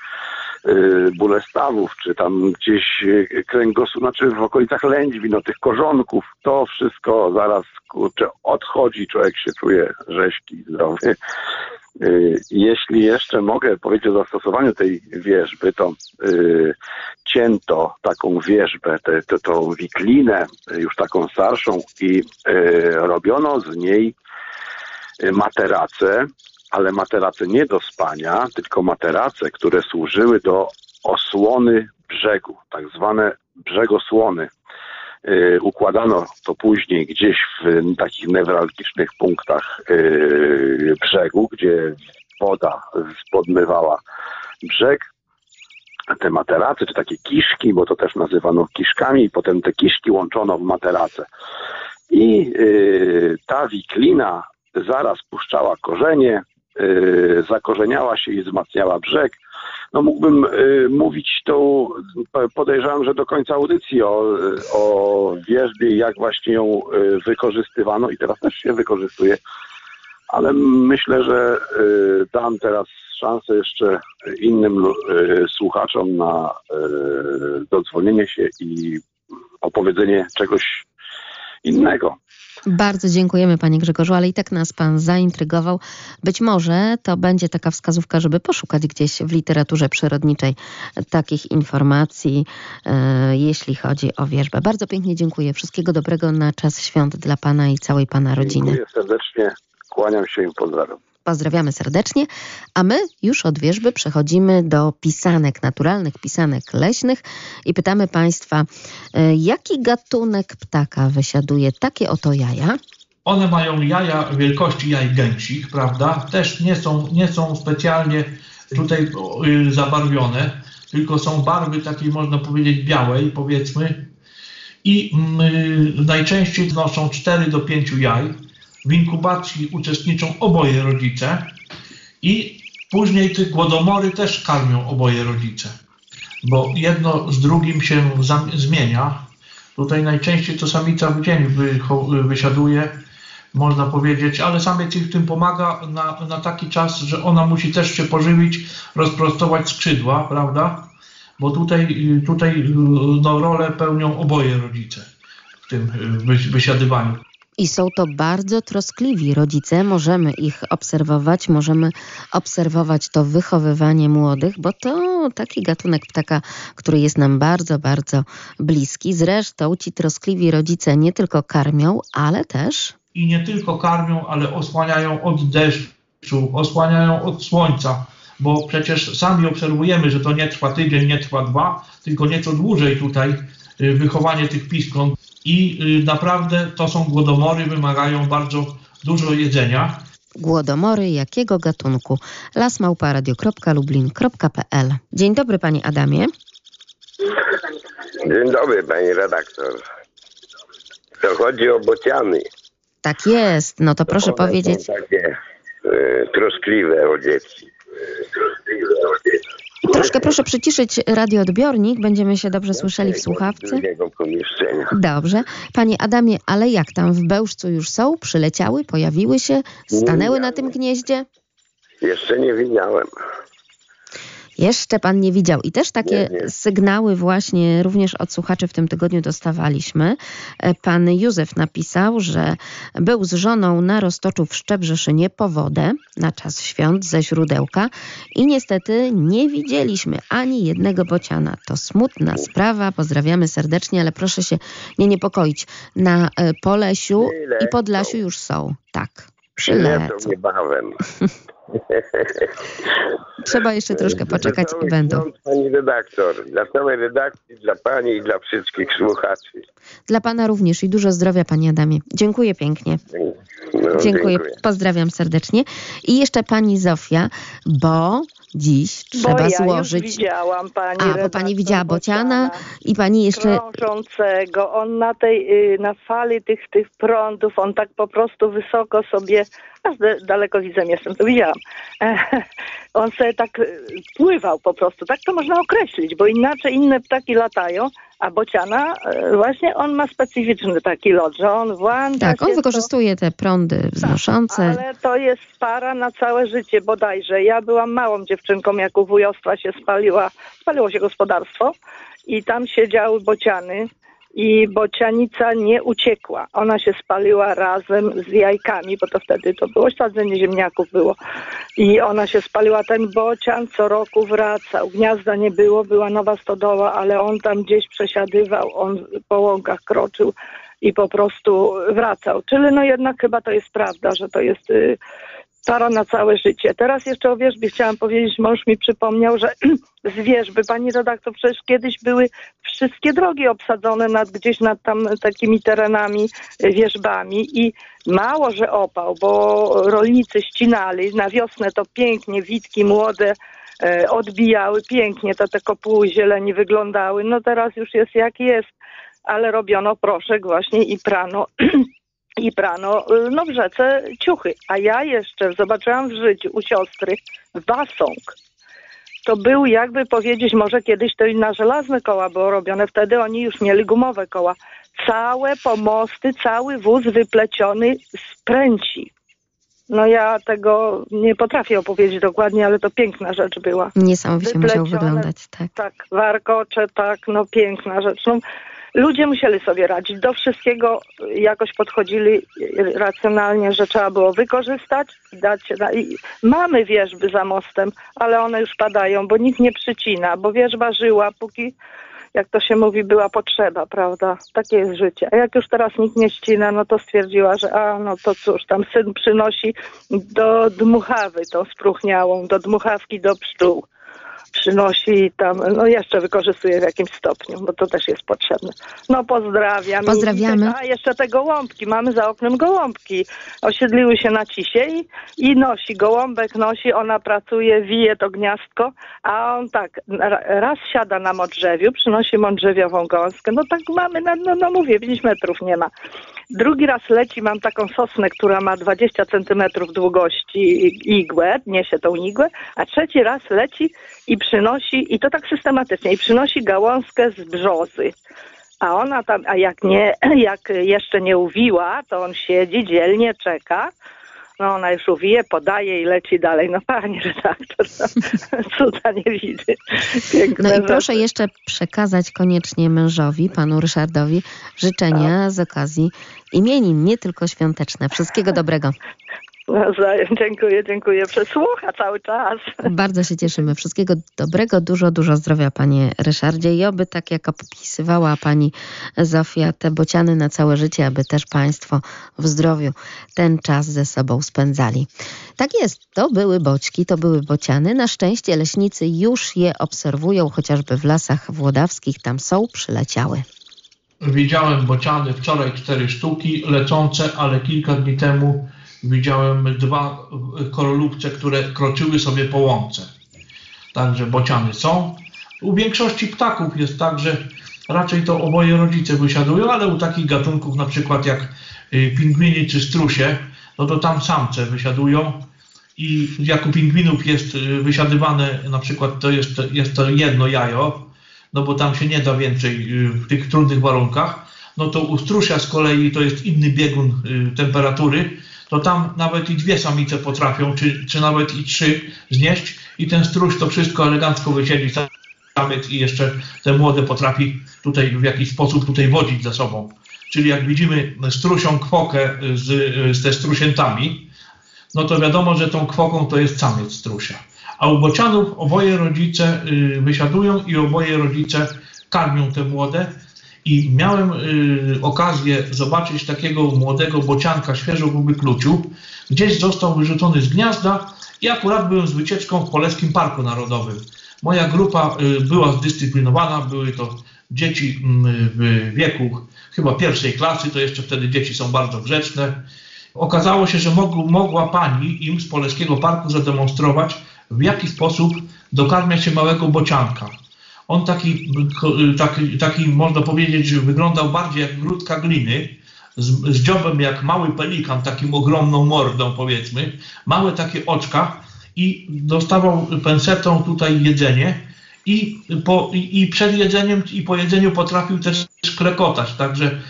bóle stawów, czy tam gdzieś kręgosłup, znaczy w okolicach lędźwi, no tych korzonków, to wszystko zaraz, kurczę, odchodzi, człowiek się czuje rześki, zdrowy. Jeśli jeszcze mogę powiedzieć o zastosowaniu tej wierzby, to cięto taką wierzbę, tą wiklinę, już taką starszą, i robiono z niej materace, ale materace nie do spania, tylko materace, które służyły do osłony brzegu, tak zwane brzegosłony. Układano to później gdzieś w takich newralgicznych punktach brzegu, gdzie woda podmywała brzeg. Te materace, czy takie kiszki, bo to też nazywano kiszkami, i potem te kiszki łączono w materace. I ta wiklina zaraz puszczała korzenie, zakorzeniała się i wzmacniała brzeg. No mógłbym mówić to, podejrzewam, że do końca audycji o wierzbie, jak właśnie ją wykorzystywano i teraz też się wykorzystuje, ale myślę, że dam teraz szansę jeszcze innym słuchaczom na dodzwonienie się i opowiedzenie czegoś innego. Bardzo dziękujemy, panie Grzegorzu, ale i tak nas pan zaintrygował. Być może to będzie taka wskazówka, żeby poszukać gdzieś w literaturze przyrodniczej takich informacji, jeśli chodzi o wierzbę. Bardzo pięknie dziękuję. Wszystkiego dobrego na czas świąt dla pana i całej pana rodziny. Dziękuję serdecznie, kłaniam się i pozdrawiam. Pozdrawiamy serdecznie, a my już od wierzby przechodzimy do pisanek, naturalnych pisanek leśnych i pytamy państwa, jaki gatunek ptaka wysiaduje takie oto jaja? One mają jaja wielkości jaj gęsich, prawda? Też nie są specjalnie tutaj zabarwione, tylko są barwy takiej, można powiedzieć, białej, powiedzmy. I najczęściej noszą 4 do 5 jaj. W inkubacji uczestniczą oboje rodzice i później te głodomory też karmią oboje rodzice, bo jedno z drugim się zmienia. Tutaj najczęściej to samica w dzień wysiaduje, można powiedzieć, ale samiec jej w tym pomaga na taki czas, że ona musi też się pożywić, rozprostować skrzydła, prawda? Bo tutaj no, rolę pełnią oboje rodzice w tym wysiadywaniu. I są to bardzo troskliwi rodzice, możemy obserwować to wychowywanie młodych, bo to taki gatunek ptaka, który jest nam bardzo, bardzo bliski. Zresztą ci troskliwi rodzice nie tylko karmią, ale też... I nie tylko karmią, ale osłaniają od deszczu, osłaniają od słońca, bo przecież sami obserwujemy, że to nie trwa tydzień, nie trwa 2, tylko nieco dłużej tutaj wychowanie tych piskląt i naprawdę to są głodomory, wymagają bardzo dużo jedzenia. Głodomory jakiego gatunku? lasmałpa.radio.lublin.pl. Dzień dobry, panie Adamie. Dzień dobry, pani redaktor. To chodzi o bociany. Tak jest, no to proszę powiedzieć. Takie troskliwe o dzieci. Troszkę proszę przyciszyć radioodbiornik, będziemy się dobrze słyszeli w słuchawce. Dobrze. Panie Adamie, ale jak tam w Bełżcu już są? Przyleciały, pojawiły się, stanęły na tym gnieździe? Jeszcze nie widziałem. Jeszcze pan nie widział. I też takie sygnały właśnie również od słuchaczy w tym tygodniu dostawaliśmy. Pan Józef napisał, że był z żoną na Roztoczu w Szczebrzeszynie po wodę na czas świąt ze źródełka i niestety nie widzieliśmy ani jednego bociana. To smutna sprawa. Pozdrawiamy serdecznie, ale proszę się nie niepokoić. Na Polesiu i Podlasiu już są. Tak. Przylecą niebawem. Trzeba jeszcze troszkę poczekać i będą. Pani redaktor, dla całej redakcji, dla pani i dla wszystkich słuchaczy. Dla pana również i dużo zdrowia, panie Adamie. Dziękuję pięknie. Dziękuję. Pozdrawiam serdecznie. I jeszcze pani Zofia, bo dziś trzeba złożyć. Już widziałam, pani redaktor, bo pani widziała bociana i pani jeszcze krążącego. On na tej na fali tych prądów, on tak po prostu wysoko sobie. Daleko widzę, jestem, to widziałam. On sobie tak pływał po prostu, tak to można określić, bo inaczej inne ptaki latają, a bociana, właśnie on ma specyficzny taki lot, że on włącza się. Tak, on wykorzystuje te prądy wznoszące. Tak, ale to jest para na całe życie bodajże. Ja byłam małą dziewczynką, jak u wujostwa się spaliło się gospodarstwo i tam siedziały bociany. I bocianica nie uciekła. Ona się spaliła razem z jajkami, bo to wtedy to było sadzenie ziemniaków było. I ona się spaliła. Ten bocian co roku wracał. Gniazda nie było, była nowa stodoła, ale on tam gdzieś przesiadywał. On po łąkach kroczył i po prostu wracał. Czyli no jednak chyba to jest prawda, że to jest para na całe życie. Teraz jeszcze o wierzbie chciałam powiedzieć. Mąż mi przypomniał, że z wierzby, pani redaktor, przecież kiedyś były wszystkie drogi obsadzone gdzieś nad tam takimi terenami, wierzbami i mało, że opał, bo rolnicy ścinali. Na wiosnę to pięknie, witki młode odbijały, pięknie to te kopuły zieleni wyglądały. No teraz już jest jak jest, ale robiono proszek właśnie i prano. I prano w rzece ciuchy. A ja jeszcze zobaczyłam w życiu u siostry wasąg. To był, jakby powiedzieć, może kiedyś to i na żelazne koła było robione. Wtedy oni już mieli gumowe koła. Całe pomosty, cały wóz wypleciony z pręci. No ja tego nie potrafię opowiedzieć dokładnie, ale to piękna rzecz była. Niesamowicie musiał wyglądać, tak. Tak, warkocze, tak, no piękna rzecz. No, ludzie musieli sobie radzić. Do wszystkiego jakoś podchodzili racjonalnie, że trzeba było wykorzystać. Mamy wierzby za mostem, ale one już padają, bo nikt nie przycina, bo wierzba żyła, póki, jak to się mówi, była potrzeba, prawda? Takie jest życie. A jak już teraz nikt nie ścina, no to stwierdziła, że no to cóż, tam syn przynosi do dmuchawy tą spróchniałą, do dmuchawki, do pszczół. Przynosi tam, jeszcze wykorzystuje w jakimś stopniu, bo to też jest potrzebne. No pozdrawiam. Pozdrawiamy. A jeszcze te gołąbki, mamy za oknem gołąbki. Osiedliły się na cisie i nosi, gołąbek nosi, ona pracuje, wije to gniazdko, a on tak, raz siada na modrzewiu, przynosi modrzewiową gąskę. No tak mamy, mówię, 5 metrów nie ma. Drugi raz leci, mam taką sosnę, która ma 20 centymetrów długości igłę, niesie tą igłę, a trzeci raz leci i przynosi, i to tak systematycznie, i przynosi gałązkę z brzozy. A ona tam, jak jeszcze nie uwiła, to on siedzi, dzielnie czeka. No ona już uwije, podaje i leci dalej. No pani redaktor, cuda nie widzi. Piękne i proszę jeszcze przekazać koniecznie mężowi, panu Ryszardowi, życzenia z okazji imienin, nie tylko świąteczne. Wszystkiego dobrego. Dziękuję. Przesłucha cały czas. Bardzo się cieszymy. Wszystkiego dobrego, dużo zdrowia, panie Ryszardzie. I oby, tak jak opisywała pani Zofia, te bociany na całe życie, aby też państwo w zdrowiu ten czas ze sobą spędzali. Tak jest, to były boćki, to były bociany. Na szczęście leśnicy już je obserwują, chociażby w lasach włodawskich. Tam są, przyleciały. Widziałem bociany wczoraj 4 sztuki lecące, ale kilka dni temu widziałem 2 korolubce, które kroczyły sobie po łące. Także bociany są. U większości ptaków jest tak, że raczej to oboje rodzice wysiadują, ale u takich gatunków na przykład jak pingwini czy strusie, no to tam samce wysiadują i jak u pingwinów jest wysiadywane na przykład to jest jedno jajo, no bo tam się nie da więcej w tych trudnych warunkach, no to u strusia z kolei to jest inny biegun temperatury, to tam nawet i 2 samice potrafią, czy nawet i 3 znieść i ten struś to wszystko elegancko wysiedli samiec i jeszcze te młode potrafi tutaj w jakiś sposób tutaj wodzić za sobą. Czyli jak widzimy strusią kwokę ze strusiętami, no to wiadomo, że tą kwoką to jest samiec strusia. A u bocianów oboje rodzice wysiadują i oboje rodzice karmią te młode. I miałem okazję zobaczyć takiego młodego bocianka, świeżo guby kluciu. Gdzieś został wyrzucony z gniazda i akurat byłem z wycieczką w Poleskim Parku Narodowym. Moja grupa była zdyscyplinowana, były to dzieci w wieku chyba 1. klasy, to jeszcze wtedy dzieci są bardzo grzeczne. Okazało się, że mogła pani im z Poleskiego Parku zademonstrować, w jaki sposób dokarmia się małego bocianka. On taki można powiedzieć, wyglądał bardziej jak grudka gliny, z dziobem jak mały pelikan, takim ogromną mordą powiedzmy, małe takie oczka i dostawał pensetą tutaj jedzenie i przed jedzeniem i po jedzeniu potrafił też klekotać, także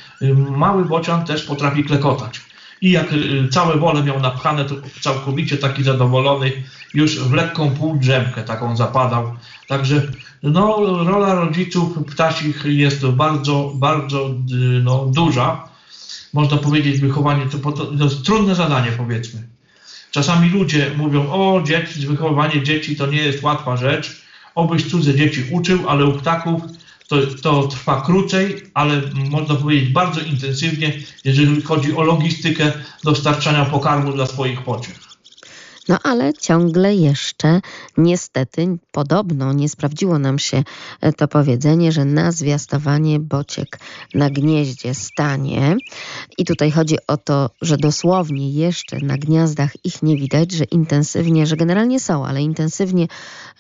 mały bocian też potrafi klekotać. I jak całe wolę miał napchane, to całkowicie taki zadowolony, już w lekką półdrzemkę taką zapadał. Także no, rola rodziców ptasich jest bardzo, bardzo no, duża. Można powiedzieć wychowanie, to jest trudne zadanie powiedzmy. Czasami ludzie mówią, o dzieci, wychowanie dzieci to nie jest łatwa rzecz. Obyś cudze dzieci uczył, ale u ptaków to trwa krócej, ale można powiedzieć bardzo intensywnie, jeżeli chodzi o logistykę dostarczania pokarmu dla swoich pociech. No ale ciągle jeszcze niestety podobno nie sprawdziło nam się to powiedzenie, że na zwiastowanie bociek na gnieździe stanie. I tutaj chodzi o to, że dosłownie jeszcze na gniazdach ich nie widać, że intensywnie, że generalnie są, ale intensywnie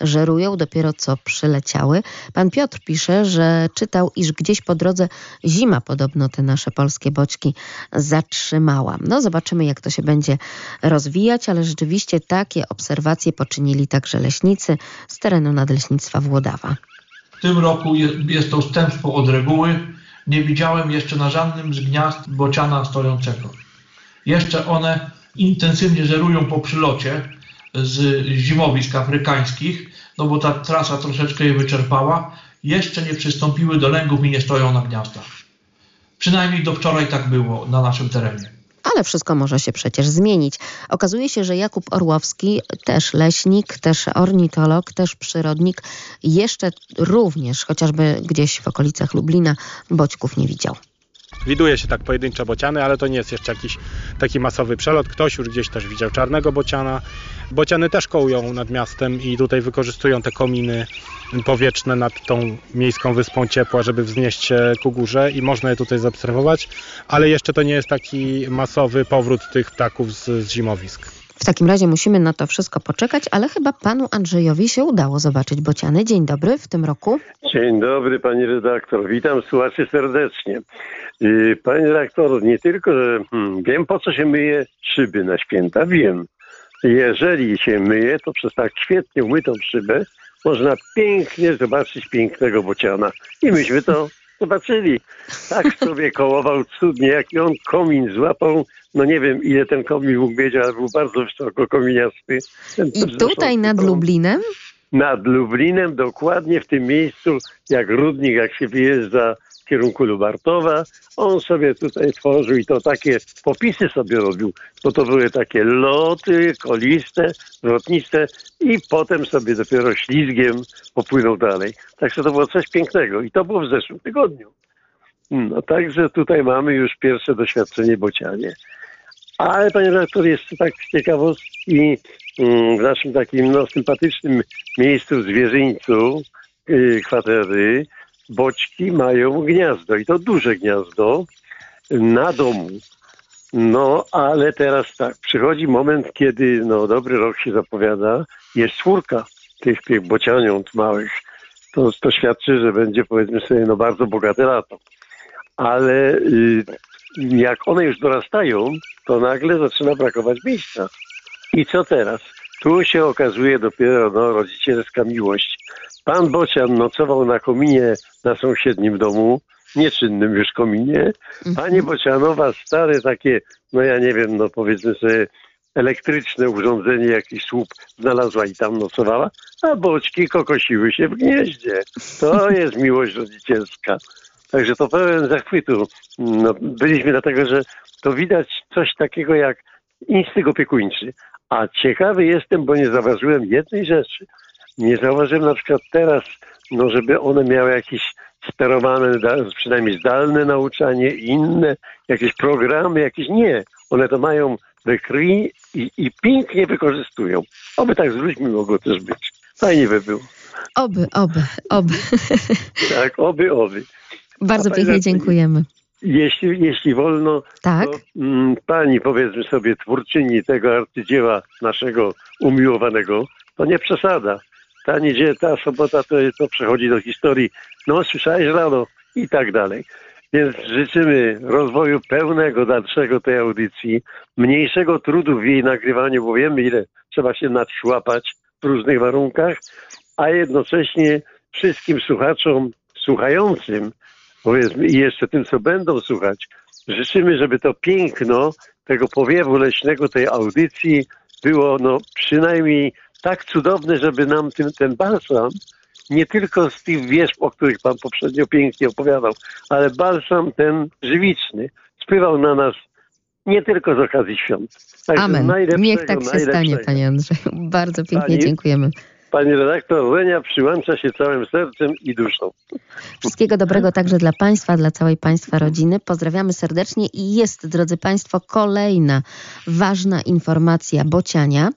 żerują, dopiero co przyleciały. Pan Piotr pisze, że czytał, iż gdzieś po drodze zima podobno te nasze polskie boczki zatrzymała. No zobaczymy, jak to się będzie rozwijać, ale rzeczywiście takie obserwacje poczynili także leśnicy z terenu Nadleśnictwa Włodawa. W tym roku jest to odstępstwo od reguły. Nie widziałem jeszcze na żadnym z gniazd bociana stojącego. Jeszcze one intensywnie żerują po przylocie z zimowisk afrykańskich, no bo ta trasa troszeczkę je wyczerpała. Jeszcze nie przystąpiły do lęgów i nie stoją na gniazdach. Przynajmniej do wczoraj tak było na naszym terenie. Ale wszystko może się przecież zmienić. Okazuje się, że Jakub Orłowski, też leśnik, też ornitolog, też przyrodnik, jeszcze również chociażby gdzieś w okolicach Lublina boćków nie widział. Widuje się tak pojedyncze bociany, ale to nie jest jeszcze jakiś taki masowy przelot. Ktoś już gdzieś też widział czarnego bociana. Bociany też kołują nad miastem i tutaj wykorzystują te kominy powietrzne nad tą miejską wyspą ciepła, żeby wznieść się ku górze i można je tutaj zaobserwować, ale jeszcze to nie jest taki masowy powrót tych ptaków z zimowisk. W takim razie musimy na to wszystko poczekać, ale chyba panu Andrzejowi się udało zobaczyć bociany. Dzień dobry w tym roku. Dzień dobry, pani redaktor. Witam słuchaczy serdecznie. Panie redaktor, nie tylko, że wiem, po co się myje szyby na święta, wiem. Jeżeli się myje, to przez tak świetnie umytą szybę można pięknie zobaczyć pięknego bociana. I myśmy to zobaczyli. Tak sobie kołował cudnie, jaki on komin złapał. No nie wiem, ile ten komin mógł mieć, ale był bardzo wysoko kominiasty. I tutaj nad Lublinem? Nad Lublinem, dokładnie w tym miejscu, jak Rudnik, jak się wyjeżdża w kierunku Lubartowa. On sobie tutaj tworzył i to takie popisy sobie robił, bo to były takie loty koliste, zwrotniste i potem sobie dopiero ślizgiem popłynął dalej. Także to było coś pięknego i to było w zeszłym tygodniu. No także tutaj mamy już pierwsze doświadczenie bocianie. Ale panie redaktor, jeszcze tak z ciekawostki w naszym takim sympatycznym miejscu w Zwierzyńcu kwatery boćki mają gniazdo i to duże gniazdo na domu. No, ale teraz tak, przychodzi moment, kiedy dobry rok się zapowiada, jest czwórka tych bocianiąt małych. To świadczy, że będzie, powiedzmy sobie, bardzo bogate lato. Ale jak one już dorastają, to nagle zaczyna brakować miejsca. I co teraz? Tu się okazuje dopiero rodzicielska miłość. Pan bocian nocował na kominie na sąsiednim domu, nieczynnym już kominie. Pani bocianowa stare takie, powiedzmy sobie, elektryczne urządzenie, jakiś słup znalazła i tam nocowała, a boczki kokosiły się w gnieździe. To jest miłość rodzicielska. Także to pełen zachwytu. Byliśmy dlatego, że to widać coś takiego jak instynkt opiekuńczy. A ciekawy jestem, bo nie zauważyłem jednej rzeczy. Nie zauważyłem na przykład teraz, żeby one miały jakieś sterowane, przynajmniej zdalne nauczanie, inne, jakieś programy, jakieś nie. One to mają we krwi i pięknie wykorzystują. Oby tak z ludźmi mogło też być. Fajnie by było. Oby. Tak, oby. Bardzo pięknie dziękujemy. Jeśli wolno, tak? To pani, powiedzmy sobie, twórczyni tego arcydzieła naszego umiłowanego, to nie przesada. Ta sobota to przechodzi do historii. Słyszałeś rano i tak dalej. Więc życzymy rozwoju pełnego, dalszego tej audycji, mniejszego trudu w jej nagrywaniu, bo wiemy, ile trzeba się nadszłapać w różnych warunkach, a jednocześnie wszystkim słuchaczom, słuchającym, powiedzmy, i jeszcze tym, co będą słuchać, życzymy, żeby to piękno tego powiewu leśnego, tej audycji było przynajmniej tak cudowne, żeby nam ten balsam, nie tylko z tych wierzb, o których pan poprzednio pięknie opowiadał, ale balsam ten żywiczny spływał na nas nie tylko z okazji świąt. Także amen. Niech tak się stanie, panie Andrzeju. Bardzo pięknie dziękujemy. Pani redaktor, Renia przyłącza się całym sercem i duszą. Wszystkiego dobrego także dla Państwa, dla całej Państwa rodziny. Pozdrawiamy serdecznie i jest, drodzy Państwo, kolejna ważna informacja bociania.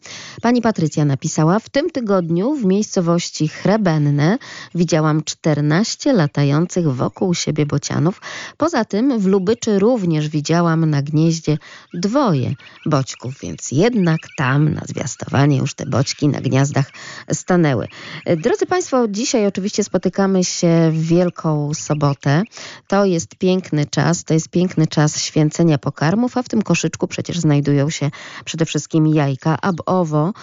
Pani Patrycja napisała, w tym tygodniu w miejscowości Chrebenne widziałam 14 latających wokół siebie bocianów. Poza tym w Lubyczy również widziałam na gnieździe 2 boćków, więc jednak tam na zwiastowanie już te boćki na gniazdach stanęły. Drodzy Państwo, dzisiaj oczywiście spotykamy się w Wielką Sobotę. To jest piękny czas święcenia pokarmów, a w tym koszyczku przecież znajdują się przede wszystkim jajka, ab owo,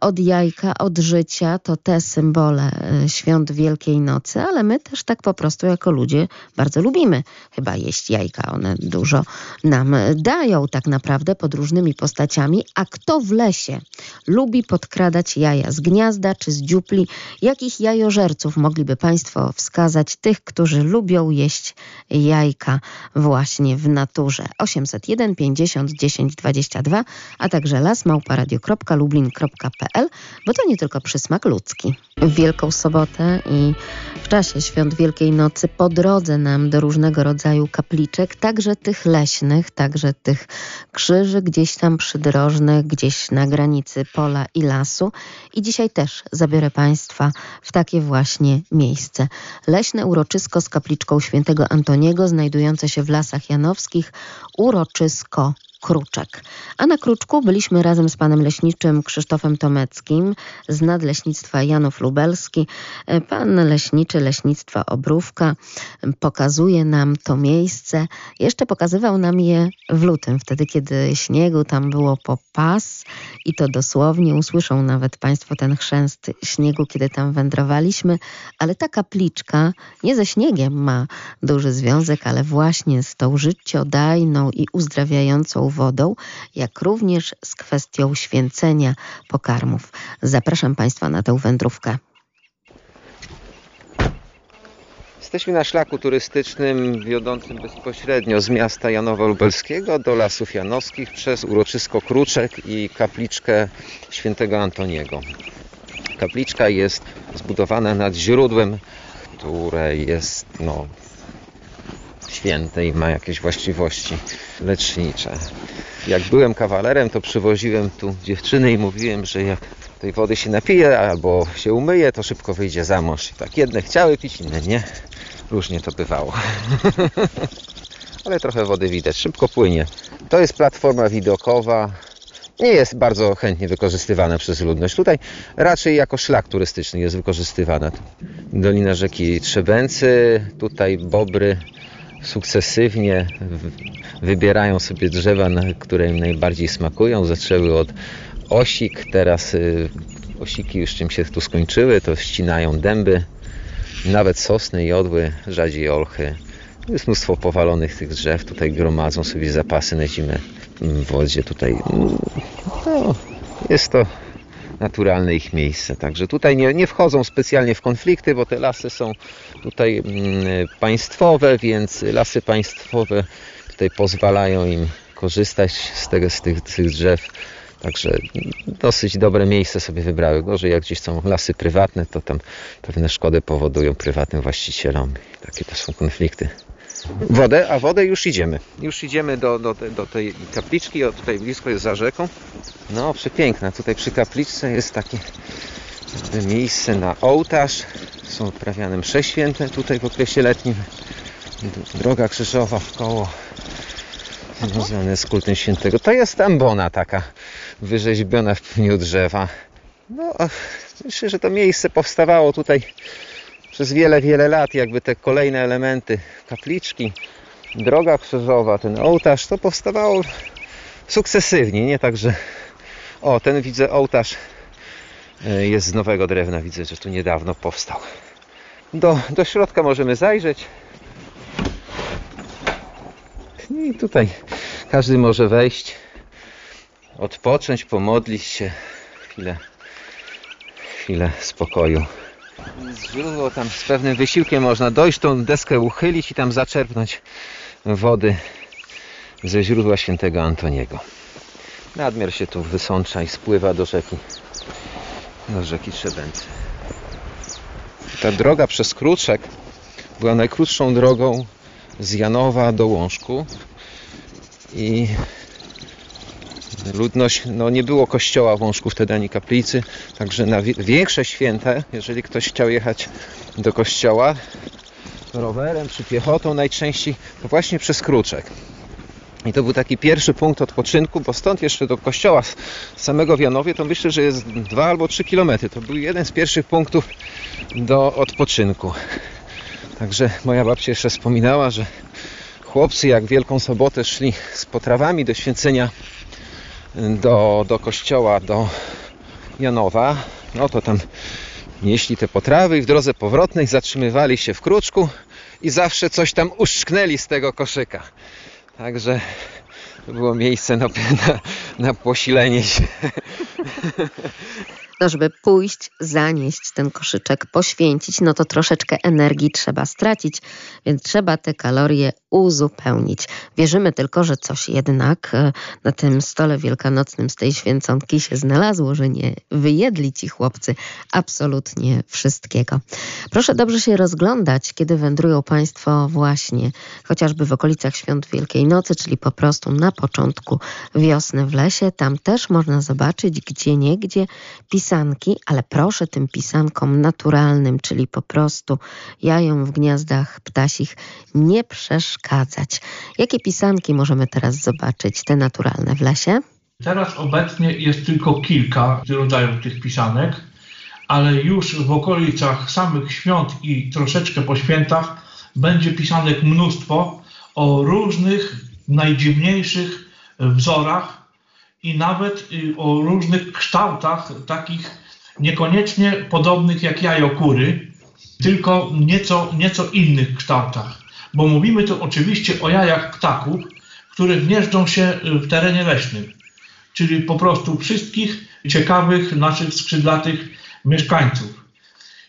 od jajka, od życia, to te symbole świąt Wielkiej Nocy, ale my też tak po prostu jako ludzie bardzo lubimy chyba jeść jajka. One dużo nam dają tak naprawdę pod różnymi postaciami, a kto w lesie lubi podkradać jaja z gniazda, czy z dziupli, jakich jajożerców mogliby Państwo wskazać, tych, którzy lubią jeść jajka właśnie w naturze. 801 50 10 22, a także lasmałpa.radio.lublin.pl, bo to nie tylko przysmak ludzki. W Wielką Sobotę i w czasie Świąt Wielkiej Nocy po drodze nam do różnego rodzaju kapliczek, także tych leśnych, także tych krzyży gdzieś tam przydrożnych, gdzieś na granicy pola i lasu. I dzisiaj też zabiorę Państwa w takie właśnie miejsce. Leśne uroczysko z kapliczką Świętego Antoniego znajdujące się w Lasach Janowskich, uroczysko Kruczek. A na Kruczku byliśmy razem z panem leśniczym Krzysztofem Tomeckim z Nadleśnictwa Janów Lubelski. Pan leśniczy Leśnictwa Obrówka pokazuje nam to miejsce. Jeszcze pokazywał nam je w lutym, wtedy kiedy śniegu tam było po pas i to dosłownie usłyszą nawet Państwo ten chrzęst śniegu, kiedy tam wędrowaliśmy. Ale ta kapliczka nie ze śniegiem ma duży związek, ale właśnie z tą życiodajną i uzdrawiającą wodą, jak również z kwestią święcenia pokarmów. Zapraszam Państwa na tę wędrówkę. Jesteśmy na szlaku turystycznym wiodącym bezpośrednio z miasta Janowa Lubelskiego do Lasów Janowskich przez uroczysko Kruczek i kapliczkę Świętego Antoniego. Kapliczka jest zbudowana nad źródłem, które jest święte i ma jakieś właściwości lecznicze. Jak byłem kawalerem, to przywoziłem tu dziewczyny i mówiłem, że jak tej wody się napije albo się umyje, to szybko wyjdzie za mąż. I tak jedne chciały pić, inne nie. Różnie to bywało. Ale trochę wody widać, szybko płynie. To jest platforma widokowa. Nie jest bardzo chętnie wykorzystywana przez ludność. Tutaj raczej jako szlak turystyczny jest wykorzystywana. Dolina rzeki Trzebęcy, tutaj bobry sukcesywnie wybierają sobie drzewa, które im najbardziej smakują. Zaczęły od osik, teraz osiki już czym się tu skończyły, to ścinają dęby, nawet sosny, jodły, rzadziej olchy. Jest mnóstwo powalonych tych drzew, tutaj gromadzą sobie zapasy na zimę w wodzie. Tutaj no, jest to naturalne ich miejsce, także tutaj nie wchodzą specjalnie w konflikty, bo te lasy są tutaj państwowe, więc lasy państwowe tutaj pozwalają im korzystać z tych drzew, także dosyć dobre miejsce sobie wybrały. Gorzej jak gdzieś są lasy prywatne, to tam pewne szkody powodują prywatnym właścicielom, takie to są konflikty. Wodę już idziemy. Już idziemy do tej kapliczki, o, tutaj blisko jest za rzeką. No przepiękna, tutaj przy kapliczce jest takie miejsce na ołtarz. Są uprawiane msze święte tutaj w okresie letnim. Droga krzyżowa w koło związane z kultem świętego. To jest ambona taka wyrzeźbiona w pniu drzewa. No myślę, że to miejsce powstawało tutaj przez wiele, wiele lat, jakby te kolejne elementy, kapliczki, droga krzyżowa, ten ołtarz, to powstawało sukcesywnie, nie tak, że... O, ten widzę ołtarz jest z nowego drewna, widzę, że tu niedawno powstał. Do środka możemy zajrzeć. I tutaj każdy może wejść, odpocząć, pomodlić się, chwilę spokoju. Źródło tam z pewnym wysiłkiem można dojść, tą deskę uchylić i tam zaczerpnąć wody ze źródła świętego Antoniego. Nadmiar się tu wysącza i spływa do rzeki Trzebęcy. Ta droga przez Kruczek była najkrótszą drogą z Janowa do Łążku i ludność, no nie było kościoła w Łążku wtedy ani kaplicy, także na większe święta, jeżeli ktoś chciał jechać do kościoła rowerem czy piechotą najczęściej, to właśnie przez Kruczek. I to był taki pierwszy punkt odpoczynku, bo stąd jeszcze do kościoła samego w Janowie to myślę, że jest 2 albo 3 km. To był jeden z pierwszych punktów do odpoczynku. Także moja babcia jeszcze wspominała, że chłopcy jak Wielką Sobotę szli z potrawami do święcenia do kościoła, do Janowa, no to tam nieśli te potrawy i w drodze powrotnej zatrzymywali się w Kruczku i zawsze coś tam uszczknęli z tego koszyka. Także to było miejsce na posilenie się. No, żeby pójść, zanieść ten koszyczek, poświęcić, no to troszeczkę energii trzeba stracić, więc trzeba te kalorie uzupełnić. Wierzymy tylko, że coś jednak na tym stole wielkanocnym z tej święconki się znalazło, że nie wyjedli ci chłopcy absolutnie wszystkiego. Proszę dobrze się rozglądać, kiedy wędrują Państwo właśnie chociażby w okolicach Świąt Wielkiej Nocy, czyli po prostu na początku wiosny w lesie. Tam też można zobaczyć gdzieniegdzie pisanki, ale proszę tym pisankom naturalnym, czyli po prostu jajom w gniazdach ptasich nie przeszkadzać. Jakie pisanki możemy teraz zobaczyć, te naturalne w lesie? Teraz obecnie jest tylko kilka rodzajów tych pisanek, ale już w okolicach samych świąt i troszeczkę po świętach będzie pisanek mnóstwo o różnych najdziwniejszych wzorach, i nawet o różnych kształtach, takich niekoniecznie podobnych jak jajo kury, tylko nieco innych kształtach. Bo mówimy tu oczywiście o jajach ptaków, które gnieżdżą się w terenie leśnym. Czyli po prostu wszystkich ciekawych naszych skrzydlatych mieszkańców.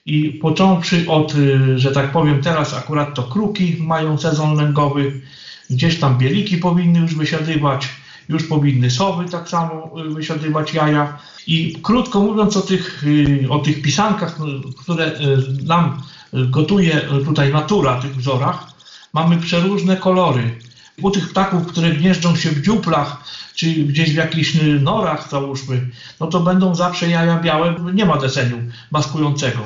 I począwszy od, że tak powiem, teraz akurat to kruki mają sezon lęgowy, gdzieś tam bieliki powinny już wysiadywać, już powinny sowy tak samo wysiadywać jaja. I krótko mówiąc o tych pisankach, które nam gotuje tutaj natura, tych wzorach, mamy przeróżne kolory. U tych ptaków, które gnieżdżą się w dziuplach, czy gdzieś w jakichś norach załóżmy, no to będą zawsze jaja białe, nie ma deseniu maskującego.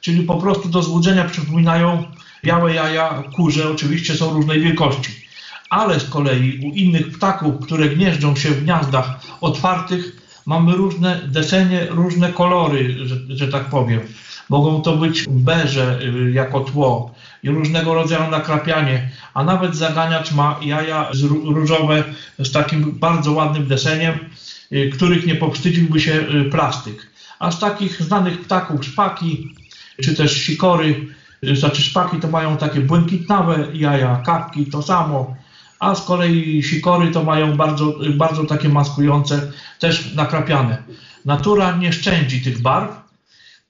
Czyli po prostu do złudzenia przypominają białe jaja kurze, oczywiście są różnej wielkości. Ale z kolei u innych ptaków, które gnieżdżą się w gniazdach otwartych, mamy różne desenie, różne kolory, że tak powiem. Mogą to być beże jako tło i różnego rodzaju nakrapianie, a nawet zaganiacz ma jaja różowe z takim bardzo ładnym deseniem, których nie powstydziłby się plastik. A z takich znanych ptaków szpaki czy też sikory, znaczy szpaki to mają takie błękitnawe jaja, kapki to samo, a z kolei sikory to mają bardzo, bardzo takie maskujące, też nakrapiane. Natura nie szczędzi tych barw,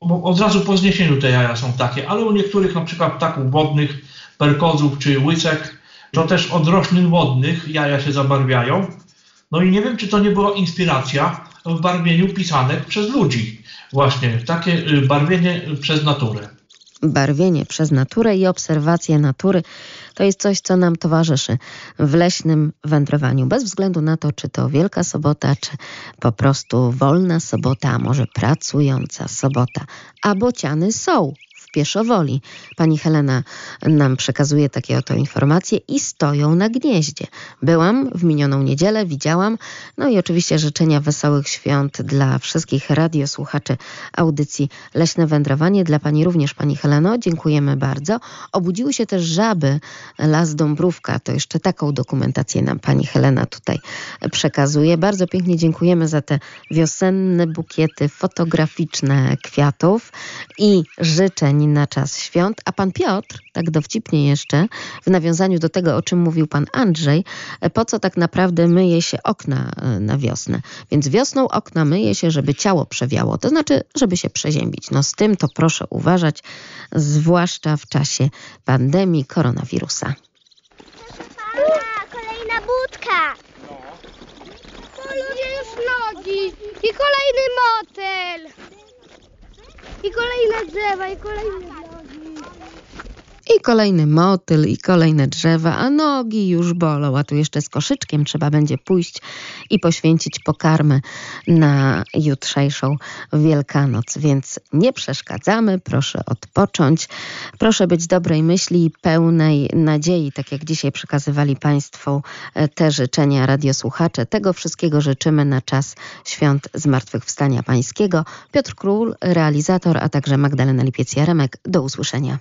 bo od razu po zniesieniu te jaja są takie, ale u niektórych na przykład ptaków wodnych, perkozów czy łysek, to też od roślin wodnych jaja się zabarwiają. No i nie wiem, czy to nie była inspiracja w barwieniu pisanek przez ludzi. Właśnie takie barwienie przez naturę. Barwienie przez naturę i obserwacje natury to jest coś, co nam towarzyszy w leśnym wędrowaniu. Bez względu na to, czy to Wielka Sobota, czy po prostu wolna sobota, a może pracująca sobota. A bociany są w Pieszowoli. Pani Helena nam przekazuje takie oto informacje i stoją na gnieździe. Byłam w minioną niedzielę, widziałam. No i oczywiście życzenia wesołych świąt dla wszystkich radiosłuchaczy audycji Leśne Wędrowanie. Dla pani również, pani Heleno, dziękujemy bardzo. Obudziły się też żaby, las Dąbrówka. To jeszcze taką dokumentację nam pani Helena tutaj przekazuje. Bardzo pięknie dziękujemy za te wiosenne bukiety fotograficzne kwiatów i życzeń na czas świąt, a pan Piotr, tak dowcipnie jeszcze, w nawiązaniu do tego, o czym mówił pan Andrzej, po co tak naprawdę myje się okna na wiosnę. Więc wiosną okna myje się, żeby ciało przewiało, to znaczy, żeby się przeziębić. No z tym to proszę uważać, zwłaszcza w czasie pandemii koronawirusa. Mama, kolejna budka! Kolejne już nogi i kolejny motyl! I kolejne drzewa, i kolejne nogi. I kolejny motyl, i kolejne drzewa, a nogi już bolą. A tu jeszcze z koszyczkiem trzeba będzie pójść i poświęcić pokarmy na jutrzejszą Wielkanoc. Więc nie przeszkadzamy, proszę odpocząć. Proszę być dobrej myśli i pełnej nadziei, tak jak dzisiaj przekazywali Państwu te życzenia radiosłuchacze. Tego wszystkiego życzymy na czas Świąt Zmartwychwstania Pańskiego. Piotr Król, realizator, a także Magdalena Lipiec-Jaremek. Do usłyszenia.